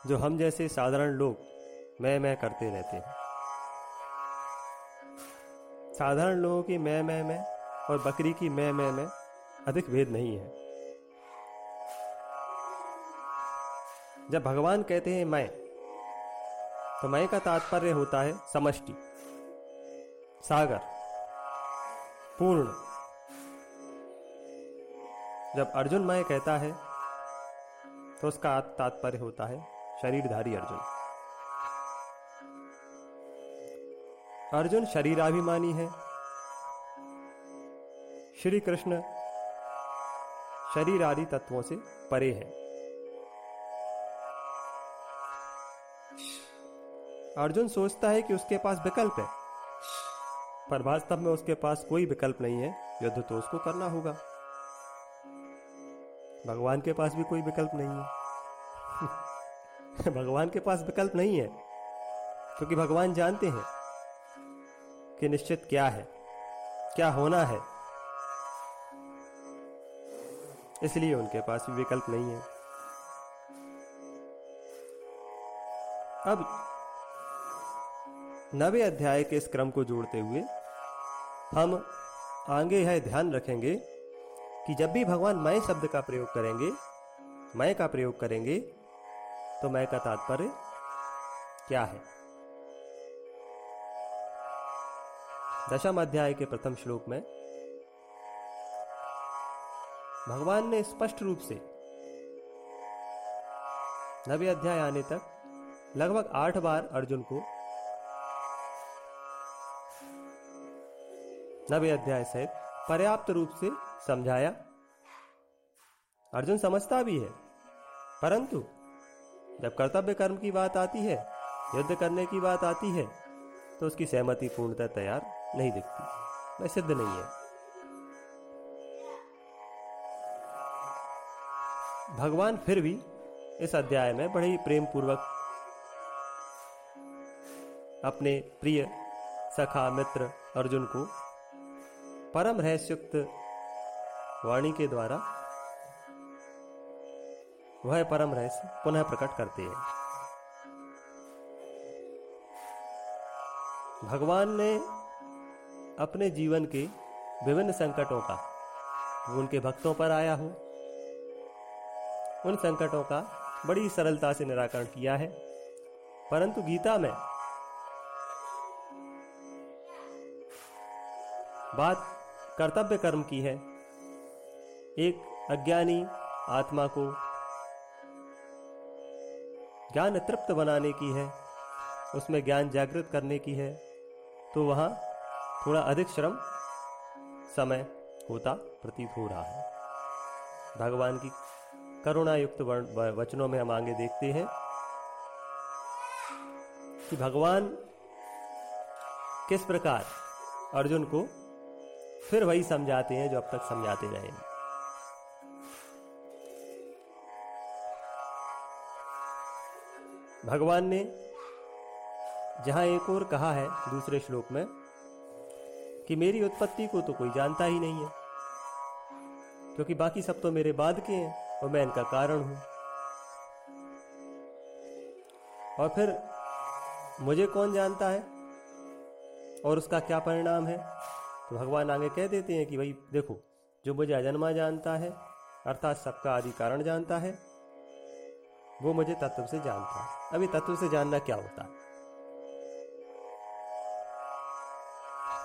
जो हम जैसे साधारण लोग मैं करते रहते हैं। साधारण लोगों की मैं और बकरी की मैं अधिक भेद नहीं है। जब भगवान कहते हैं मैं, तो मैं का तात्पर्य होता है समष्टि, सागर, पूर्ण। जब अर्जुन मैं कहता है तो उसका तात्पर्य होता है शरीरधारी अर्जुन। अर्जुन शरीराभिमानी है, श्री कृष्ण शरीर आदि तत्वों से परे हैं। अर्जुन सोचता है कि उसके पास विकल्प है, पर वास्तव में उसके पास कोई विकल्प नहीं है, युद्ध तो उसको करना होगा। भगवान के पास भी कोई विकल्प नहीं है। भगवान के पास विकल्प नहीं है क्योंकि भगवान जानते हैं कि निश्चित क्या है, क्या होना है, इसलिए उनके पास भी विकल्प नहीं है। अब 9वें अध्याय के इस क्रम को जोड़ते हुए हम आगे यह ध्यान रखेंगे कि जब भी भगवान मैं शब्द का प्रयोग करेंगे, तो मैं का तात्पर्य क्या है। 10वें अध्याय के प्रथम श्लोक में भगवान ने स्पष्ट रूप से 9वें अध्याय आने तक लगभग 8 बार अर्जुन को 9वें अध्याय से पर्याप्त रूप से समझाया। अर्जुन समझता भी है, परंतु जब कर्तव्य कर्म की बात आती है, युद्ध करने की बात आती है, तो उसकी सहमति पूर्णतः तैयार नहीं दिखती, वह सिद्ध नहीं है। भगवान फिर भी इस अध्याय में बड़े ही प्रेम पूर्वक अपने प्रिय सखा मित्र अर्जुन को परम रहस्युक्त वाणी के द्वारा वह परम रहस्य पुनः प्रकट करते हैं। भगवान ने अपने जीवन के विभिन्न संकटों का, उनके भक्तों पर आया हो, उन संकटों का बड़ी सरलता से निराकरण किया है, परंतु गीता में बात कर्तव्य कर्म की है। एक अज्ञानी आत्मा को ज्ञान तृप्त बनाने की है, उसमें ज्ञान जागृत करने की है, तो वहां थोड़ा अधिक श्रम समय होता प्रतीत हो रहा है। भगवान की करुणायुक्त वचनों में हम आगे देखते हैं कि भगवान किस प्रकार अर्जुन को फिर वही समझाते हैं जो अब तक समझाते रहे हैं। भगवान ने जहां एक और कहा है दूसरे श्लोक में कि मेरी उत्पत्ति को तो कोई जानता ही नहीं है, क्योंकि बाकी सब तो मेरे बाद के हैं और मैं इनका कारण हूं, और फिर मुझे कौन जानता है और उसका क्या परिणाम है। तो भगवान आगे कह देते हैं कि भाई देखो, जो मुझे अजन्मा जानता है, अर्थात सबका आदि कारण जानता है, वो मुझे तत्व से जानता है। अभी तत्व से जानना क्या होता है?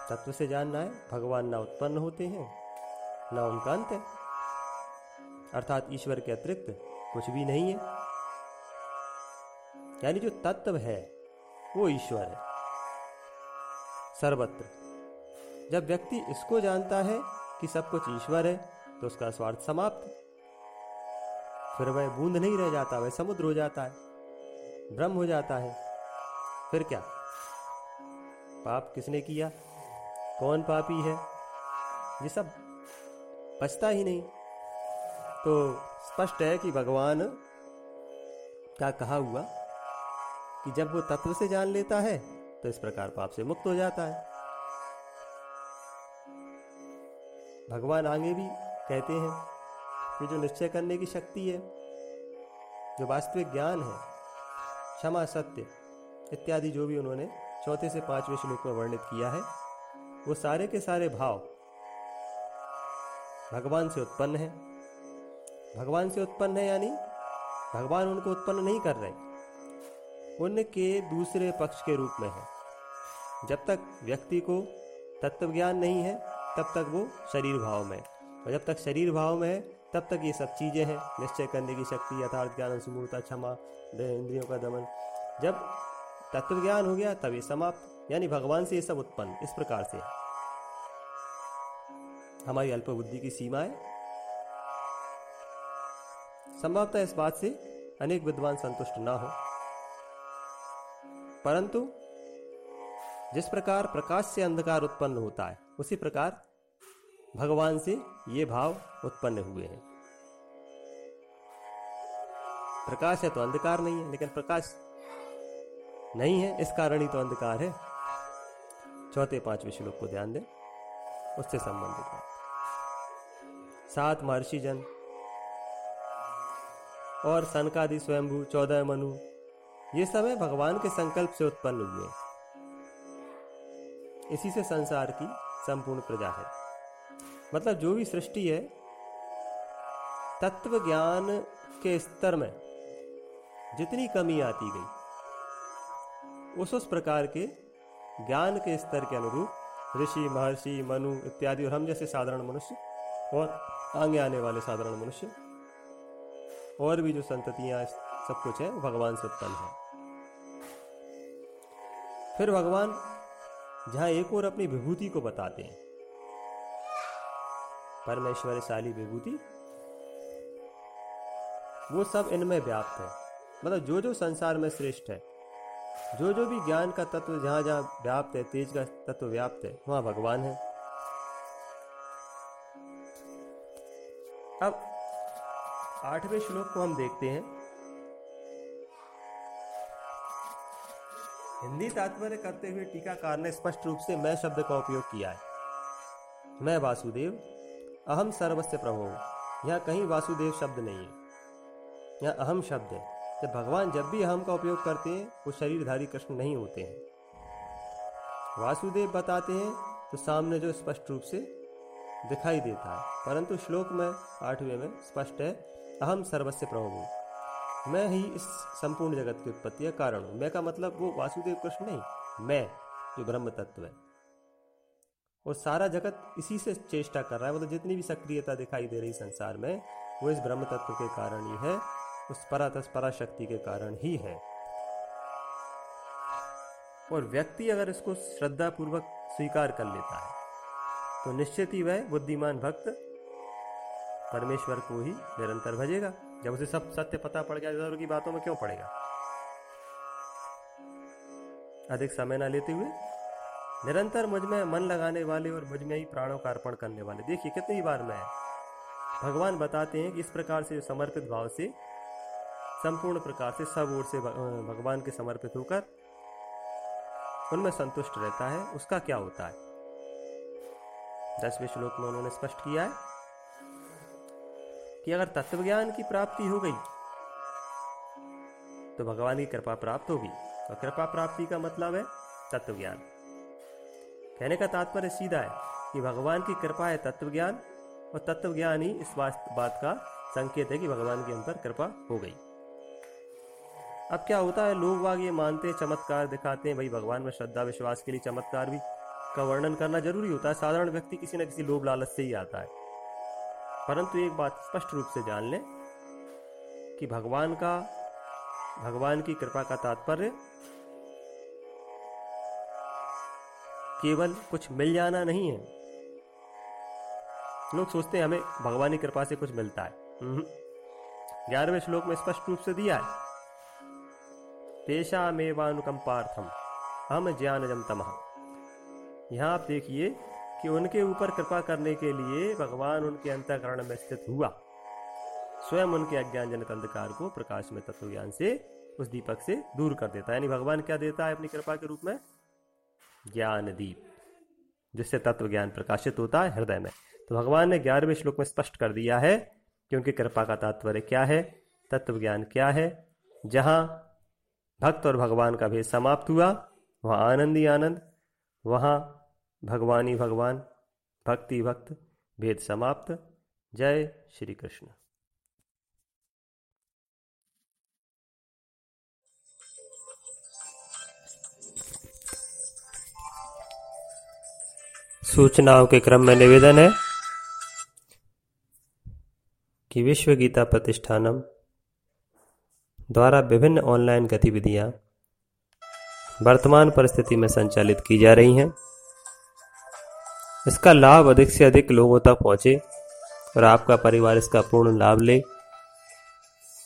तत्व से जानना है भगवान ना उत्पन्न होते हैं ना उनका अंत है, अर्थात ईश्वर के अतिरिक्त कुछ भी नहीं है। यानी जो तत्व है वो ईश्वर है सर्वत्र। जब व्यक्ति इसको जानता है कि सब कुछ ईश्वर है, तो उसका स्वार्थ समाप्त, फिर वह बूंद नहीं रह जाता, वह समुद्र हो जाता है, ब्रह्म हो जाता है। फिर क्या पाप किसने किया, कौन पापी है, ये सब बचता ही नहीं। तो स्पष्ट है कि भगवान का कहा हुआ कि जब वो तत्व से जान लेता है तो इस प्रकार पाप से मुक्त हो जाता है। भगवान आगे भी कहते हैं कि जो निश्चय करने की शक्ति है, जो वास्तविक ज्ञान है, क्षमा, सत्य इत्यादि जो भी उन्होंने 4 से 5वें श्लोक में वर्णित किया है, वो सारे के सारे भाव भगवान से उत्पन्न है। यानी भगवान उनको उत्पन्न नहीं कर रहे, उनके दूसरे पक्ष के रूप में है। जब तक व्यक्ति को तत्व ज्ञान नहीं है तब तक वो शरीर भाव में है, और जब तक शरीर भाव में है तब तक ये सब चीज़ें हैं, निश्चय करने की शक्ति, यथार्थ ज्ञान, अनुस्मूर्ता, क्षमा, इंद्रियों का दमन। जब तत्व ज्ञान हो गया तब ये समाप्त, यानी भगवान से ये सब उत्पन्न। इस प्रकार से हमारी अल्प बुद्धि की सीमा है। संभवतः इस बात से अनेक विद्वान संतुष्ट ना हो, परंतु जिस प्रकार प्रकाश से अंधकार उत्पन्न होता है उसी प्रकार भगवान से ये भाव उत्पन्न हुए हैं। प्रकाश है तो अंधकार नहीं है, लेकिन प्रकाश नहीं है इस कारण ही तो अंधकार है। 4-5 श्लोक को ध्यान दें, उससे संबंधित बात। 7 महर्षि जन और सनकादि स्वयंभू, 14 मनु, ये सब है भगवान के संकल्प से उत्पन्न हुए। इसी से संसार की संपूर्ण प्रजा है। मतलब जो भी सृष्टि है तत्व ज्ञान के स्तर में जितनी कमी आती गई, उस प्रकार के ज्ञान के स्तर के अनुरूप ऋषि, महर्षि, मनु इत्यादि और हम जैसे साधारण मनुष्य और आगे आने वाले साधारण मनुष्य और भी जो संततियां सब कुछ है भगवान से उत्पन्न है। फिर भगवान जहां एक और अपनी विभूति को बताते हैं, परमेश्वरशाली विभूति, वो सब इनमें व्याप्त है। मतलब जो जो संसार में श्रेष्ठ है, जो जो भी ज्ञान का तत्व जहां जहां व्याप्त है, तेज का तत्व व्याप्त है, वहां भगवान है। अब 8वें श्लोक को हम देखते हैं। हिंदी तात्पर्य करते हुए टीकाकार ने स्पष्ट रूप से मैं शब्द का उपयोग किया है। मैं वासुदेव, अहम सर्वस्य प्रभो, यहाँ कहीं वासुदेव शब्द नहीं है, यहाँ अहम शब्द है। जब भगवान जब भी अहम का उपयोग करते हैं वो शरीरधारी कृष्ण नहीं होते हैं। वासुदेव बताते हैं तो सामने जो स्पष्ट रूप से दिखाई देता है, परंतु श्लोक में 8वें में स्पष्ट है अहम सर्वस्य प्रभु, मैं ही इस संपूर्ण जगत की उत्पत्ति का कारण हूँ। मैं का मतलब वो वासुदेव कृष्ण नहीं, मैं जो ब्रह्म तत्व है, और सारा जगत इसी से चेष्टा कर रहा है। मतलब जितनी भी सक्रियता दिखाई दे रही संसार में वो इस ब्रह्म तत्व के कारण ही है, उस परातस्परा शक्ति के कारण ही है। और व्यक्ति अगर इसको श्रद्धा पूर्वक स्वीकार कर लेता है तो निश्चित ही वह बुद्धिमान भक्त परमेश्वर को ही निरंतर भजेगा। जब उसे सब सत्य पता पड़ गया जरूर की बातों में क्यों पड़ेगा। अधिक समय ना लेते हुए निरंतर मुझ में मन लगाने वाले और मुझ में ही प्राणों का अर्पण करने वाले, देखिए कितनी बार मैं भगवान बताते हैं कि इस प्रकार से समर्पित भाव से संपूर्ण प्रकार से सब ओर से भगवान के समर्पित होकर उनमें संतुष्ट रहता है, उसका क्या होता है। 10वें श्लोक में उन्होंने स्पष्ट किया है कि अगर तत्वज्ञान की प्राप्ति हो गई तो भगवान की कृपा प्राप्त होगी, और कृपा प्राप्ति का मतलब है तत्वज्ञान। कहने का तात्पर्य सीधा है कि भगवान की कृपा है तत्वज्ञान, और तत्वज्ञान ही इस बात का संकेत है कि भगवान की हम पर कृपा हो गई। अब क्या होता है, लोग वाग ये मानते हैं चमत्कार दिखाते हैं। भाई भगवान में श्रद्धा विश्वास के लिए चमत्कार भी का वर्णन करना जरूरी होता है। साधारण व्यक्ति किसी न किसी लोभ लालच से ही आता है, परंतु एक बात स्पष्ट रूप से जान लें कि भगवान की कृपा का तात्पर्य केवल कुछ मिल जाना नहीं है। लोग सोचते हैं हमें भगवान की कृपा से कुछ मिलता है। 11वें श्लोक में स्पष्ट रूप से दिया है पेशा मेवानुकंपार्थम हम ज्ञानजम तमः। यहाँ आप देखिए कि उनके ऊपर कृपा करने के लिए भगवान उनके अंतःकरण में स्थित हुआ, स्वयं उनके अज्ञान जनित अंधकार को प्रकाश में तत्व ज्ञान से उस दीपक से दूर कर देता है। यानी भगवान क्या देता है अपनी कृपा के रूप में, ज्ञान दीप, जिससे तत्व ज्ञान प्रकाशित होता है हृदय में। तो भगवान ने 11वें श्लोक में स्पष्ट कर दिया है कि उनकी कृपा का तात्पर्य क्या है, तत्व ज्ञान क्या है। जहां भक्त और भगवान का भेद समाप्त हुआ वहां आनंद ही आनंद, वहां भगवान ही भगवान, भक्ति भक्त, भेद समाप्त। जय श्री कृष्ण। सूचनाओं के क्रम में निवेदन है कि विश्व गीता प्रतिष्ठानम द्वारा विभिन्न ऑनलाइन गतिविधियां वर्तमान परिस्थिति में संचालित की जा रही हैं। इसका लाभ अधिक से अधिक लोगों तक पहुंचे और आपका परिवार इसका पूर्ण लाभ ले,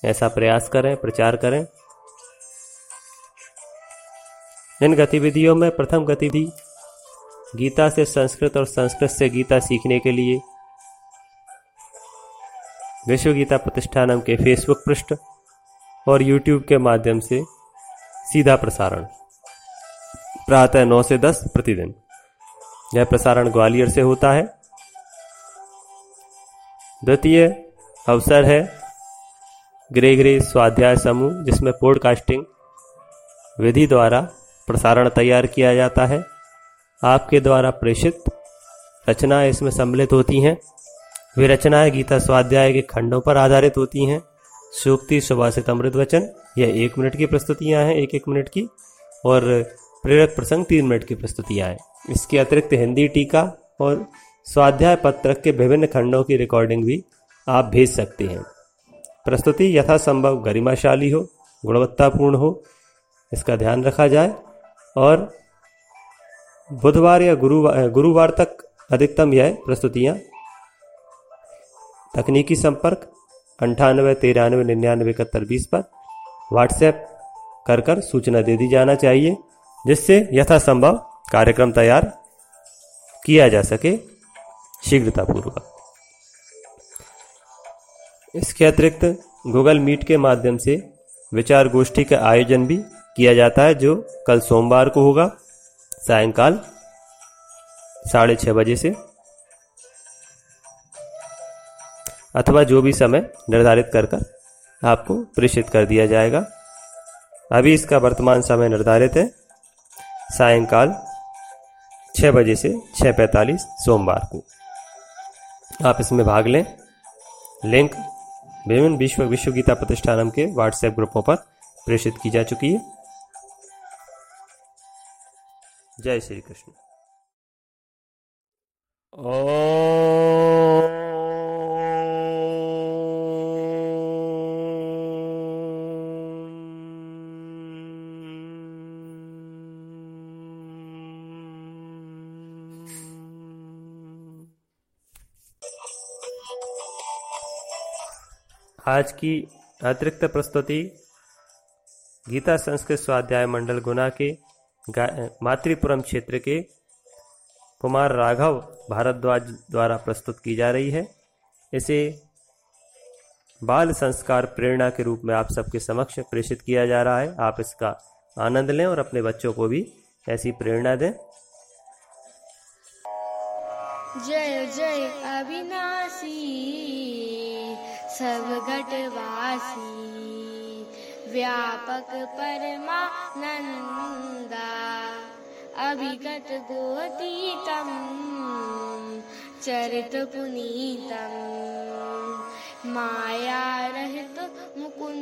ऐसा प्रयास करें, प्रचार करें। इन गतिविधियों में प्रथम गतिविधि गीता से संस्कृत और संस्कृत से गीता सीखने के लिए विश्व गीता प्रतिष्ठानम के फेसबुक पृष्ठ और यूट्यूब के माध्यम से सीधा प्रसारण प्रातः 9 से 10 प्रतिदिन। यह प्रसारण ग्वालियर से होता है। द्वितीय अवसर है ग्रेगरी स्वाध्याय समूह, जिसमें पॉडकास्टिंग विधि द्वारा प्रसारण तैयार किया जाता है। आपके द्वारा प्रेषित रचनाएं इसमें सम्मिलित होती हैं। वे रचनाएं गीता स्वाध्याय के खंडों पर आधारित होती हैं। सूक्ति, सुभाषित, अमृत वचन, यह 1 मिनट की प्रस्तुतियां हैं, 1-1 मिनट की, और प्रेरक प्रसंग 3 मिनट की प्रस्तुतियां हैं। इसके अतिरिक्त हिंदी टीका और स्वाध्याय पत्रक के विभिन्न खंडों की रिकॉर्डिंग भी आप भेज सकते हैं। प्रस्तुति यथासंभव गरिमाशाली हो, गुणवत्तापूर्ण हो, इसका ध्यान रखा जाए। और बुधवार या गुरुवार तक अधिकतम यह प्रस्तुतियां तकनीकी संपर्क 98 93 99 71 20 पर व्हाट्सएप कर सूचना दे दी जाना चाहिए, जिससे यथासंभव कार्यक्रम तैयार किया जा सके शीघ्रतापूर्वक। इसके अतिरिक्त गूगल मीट के माध्यम से विचार गोष्ठी का आयोजन भी किया जाता है, जो कल सोमवार को होगा सायंकाल 6:30 बजे से, अथवा जो भी समय निर्धारित कर आपको प्रेषित कर दिया जाएगा। अभी इसका वर्तमान समय निर्धारित है सायंकाल 6 बजे से 6:45 सोमवार को। आप इसमें भाग लें। लिंक विभिन्न विश्व गीता प्रतिष्ठानम के व्हाट्सएप ग्रुपों पर प्रेषित की जा चुकी है। जय श्री कृष्ण। ओम आज की अतिरिक्त प्रस्तुति गीता संस्कृत स्वाध्याय मंडल गुना के मातृपुरम क्षेत्र के कुमार राघव भारद्वाज द्वारा प्रस्तुत की जा रही है। इसे बाल संस्कार प्रेरणा के रूप में आप सबके समक्ष प्रेषित किया जा रहा है। आप इसका आनंद लें और अपने बच्चों को भी ऐसी प्रेरणा दें। जय जय अविनाशी सर्वगतवासी व्यापक परमानंदा अभिगत गोतीतम चरित पुनीतम माया रहित मुकुंदा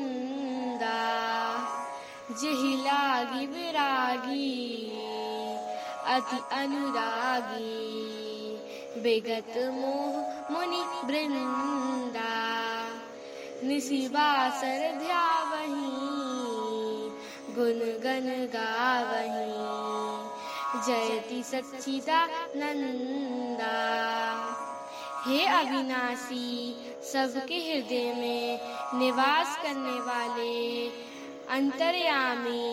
जहि लागी विरागी अति अनुरागी विगत मोह मुनि वृंदा निशिवासर ध्यावही गुण गण गावही जयति सच्चिदानंदा। हे अविनाशी, सबके हृदय में निवास करने वाले, अंतर्यामी,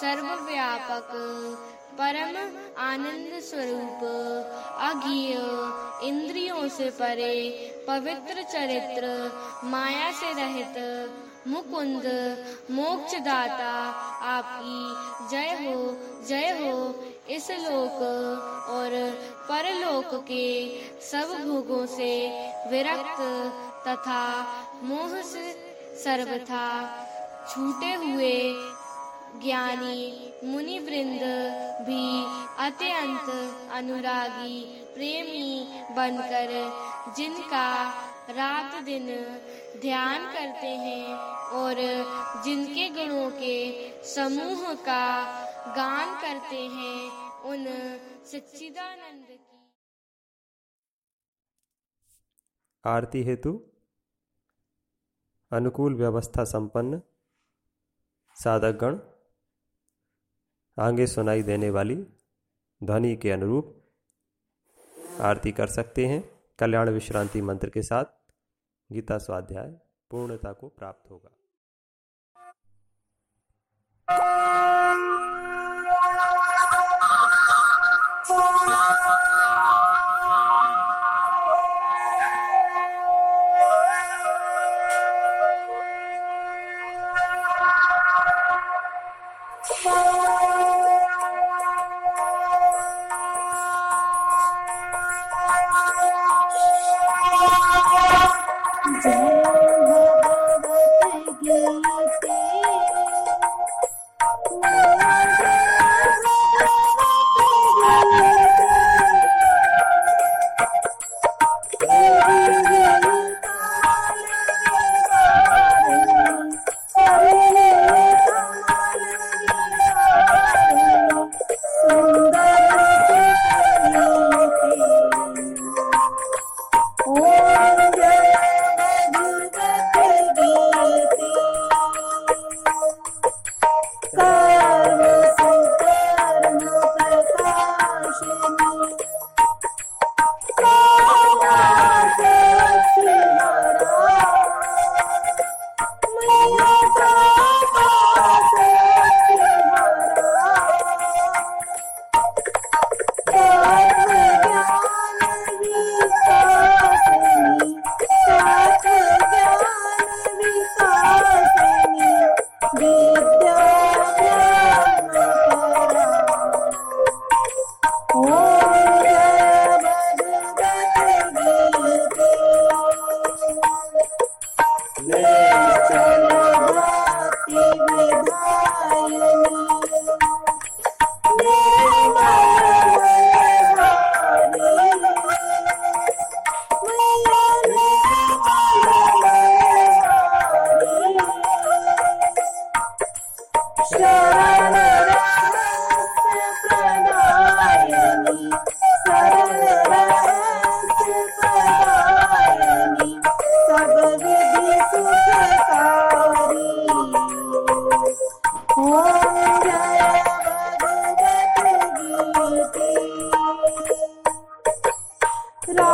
सर्वव्यापक, परम आनंद स्वरूप, अज्ञेय, इंद्रियों से परे, पवित्र चरित्र, माया से रहित, मुकुंद, मोक्षदाता, आपकी जय हो, जय हो। इस लोक और परलोक के सब भोगों से विरक्त तथा मोह से सर्वथा छूटे हुए ज्ञानी मुनि वृंद भी अत्यंत अनुरागी प्रेमी बनकर जिनका रात दिन ध्यान करते हैं और जिनके गुणों के समूह का गान करते हैं, उन सच्चिदानंद आरती हेतु अनुकूल व्यवस्था संपन्न साधकगण आगे सुनाई देने वाली ध्वनि के अनुरूप आरती कर सकते हैं। कल्याण विश्रांति मंत्र के साथ गीता स्वाध्याय पूर्णता को प्राप्त होगा। No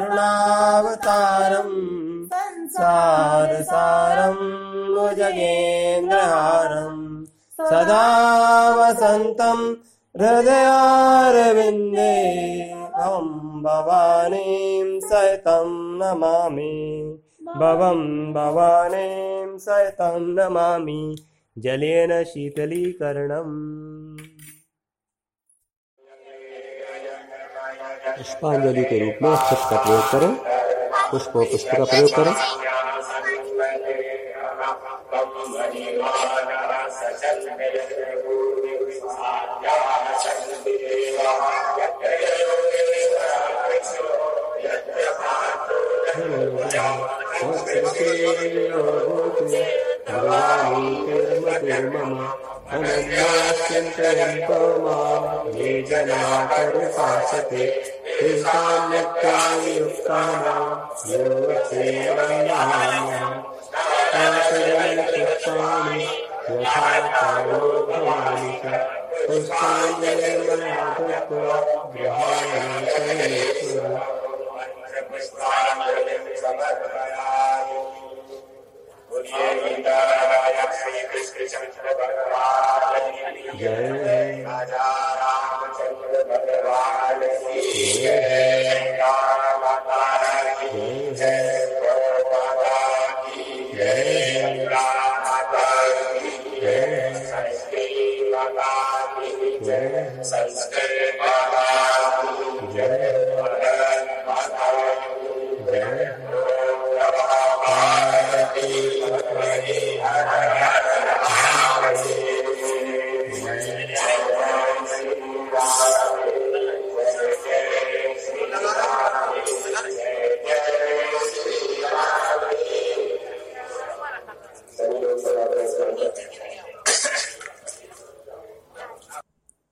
करुणावतारं संसारसारं मुजगेन्द्रहारं सदा वसन्तं हृदयारविन्दे अहं भवानीं सहितं नमामि। भवं भवानीं सहितं नमामि जलेन शीतलीकरणम्। पुष्पांजलि के रूप में अक्षत का प्रयोग करें, पुष्प और पुष्प का प्रयोग करें।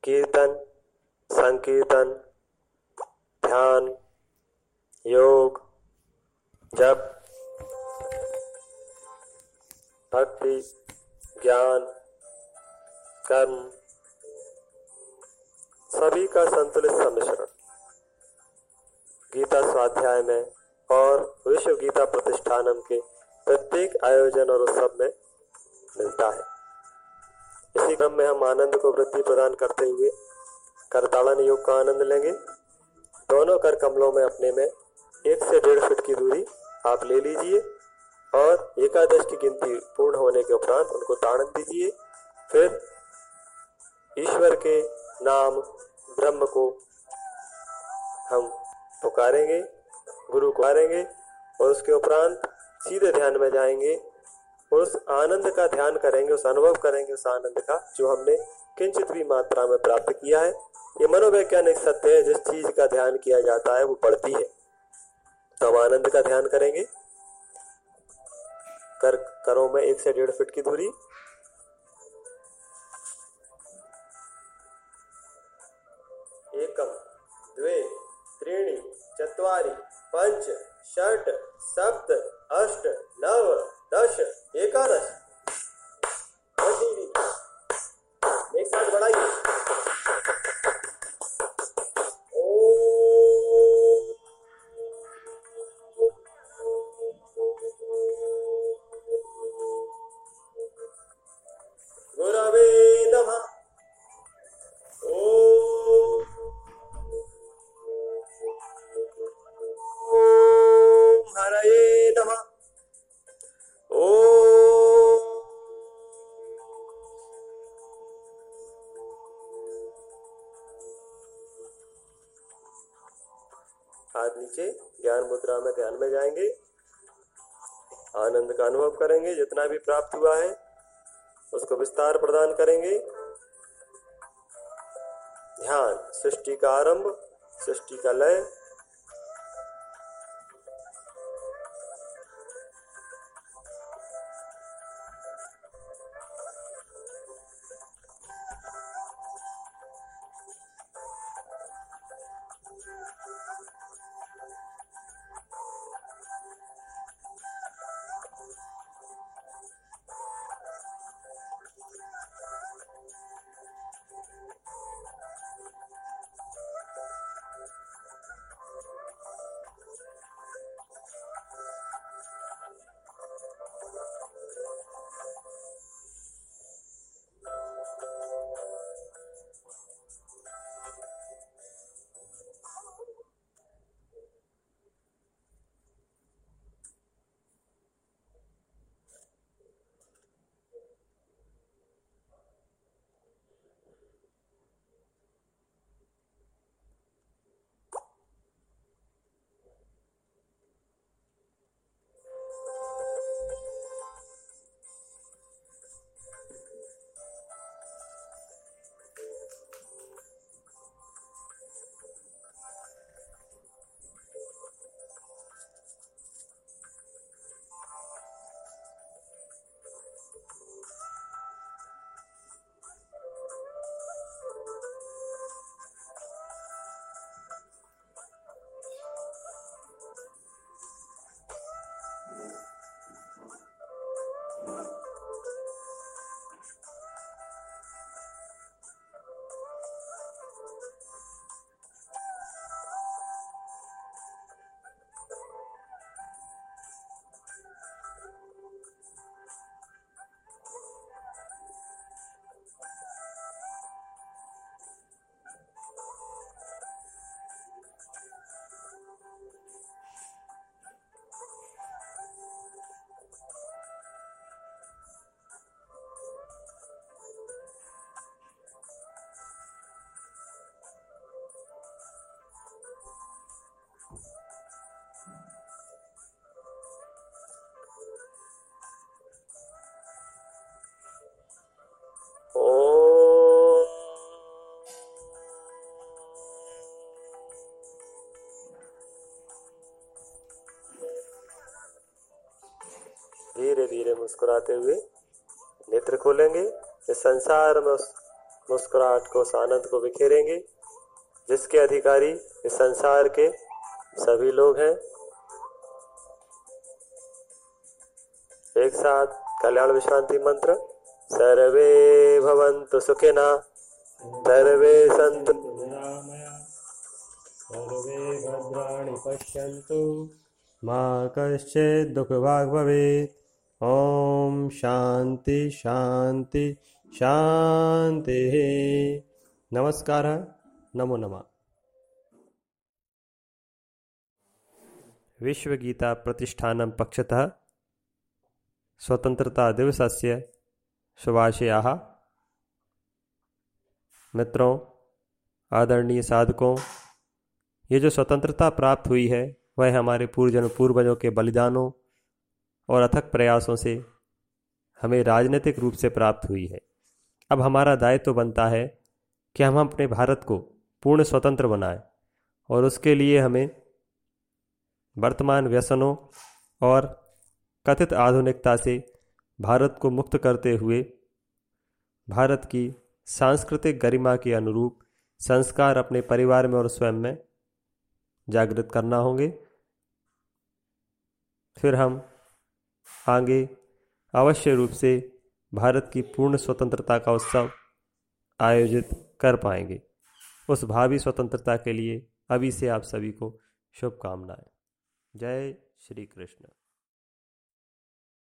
कीर्तन, संकीर्तन, ध्यान, योग, जप, भक्ति, ज्ञान, कर्म, सभी का संतुलित सम्मिश्रण गीता स्वाध्याय में और विश्व गीता प्रतिष्ठानम के प्रत्येक आयोजन और उत्सव में मिलता है। इसी क्रम में हम आनंद को वृद्धि प्रदान करते हुए करताड़न योग का आनंद लेंगे। दोनों कर कमलों में अपने में 1 से 1.5 फीट की दूरी आप ले लीजिए और एकादश की गिनती पूर्ण होने के उपरांत उनको ताड़न दीजिए। फिर ईश्वर के नाम ब्रह्म को हम पुकारेंगे, गुरु को पुकारेंगे और उसके उपरांत सीधे ध्यान में जाएंगे। उस आनंद का ध्यान करेंगे, उस अनुभव करेंगे, उस आनंद का जो हमने किंचित भी मात्रा में प्राप्त किया है। ये मनोवैज्ञानिक सत्य है, जिस चीज का ध्यान किया जाता है वो बढ़ती है। तो हम आनंद का ध्यान करेंगे, करों में 1 से 1.5 फीट की दूरी। एकम द्वे त्रीणि चत्वारि पंच षट सप्त अष्ट नव दश एकादश। एक साथ बढ़ाइए। गुरवे नमः। ओम हरये नमः। ज्ञान मुद्रा में ध्यान में जाएंगे, आनंद का अनुभव करेंगे, जितना भी प्राप्त हुआ है उसको विस्तार प्रदान करेंगे। ध्यान सृष्टि का आरंभ, सृष्टि का लय। धीरे धीरे मुस्कुराते हुए नेत्र खोलेंगे। इस संसार में उस मुस्कुराहट को, उस आनंद को बिखेरेंगे जिसके अधिकारी इस संसार के सभी लोग हैं। एक साथ कल्याण विश्रांति मंत्र। सर्वे भवन्तु सुखिना सर्वे सन्तु सर्वे भद्राणि पश्यन्तु मा कश्चित् दुःखभाग् भवेत्। ओम शांति शांति शांति। नमस्कार, नमो नमः। विश्व गीता प्रतिष्ठानं पक्षतः स्वतंत्रता दिवसस्य शुभाशयाः। मित्रों, आदरणीय साधकों, ये जो स्वतंत्रता प्राप्त हुई है वह हमारे पूर्वजों के बलिदानों और अथक प्रयासों से हमें राजनीतिक रूप से प्राप्त हुई है। अब हमारा दायित्व बनता है कि हम अपने भारत को पूर्ण स्वतंत्र बनाएं और उसके लिए हमें वर्तमान व्यसनों और कथित आधुनिकता से भारत को मुक्त करते हुए भारत की सांस्कृतिक गरिमा के अनुरूप संस्कार अपने परिवार में और स्वयं में जागृत करना होंगे। फिर हम आगे अवश्य रूप से भारत की पूर्ण स्वतंत्रता का उत्सव आयोजित कर पाएंगे। उस भावी स्वतंत्रता के लिए अभी से आप सभी को शुभकामनाएं। जय श्री कृष्ण।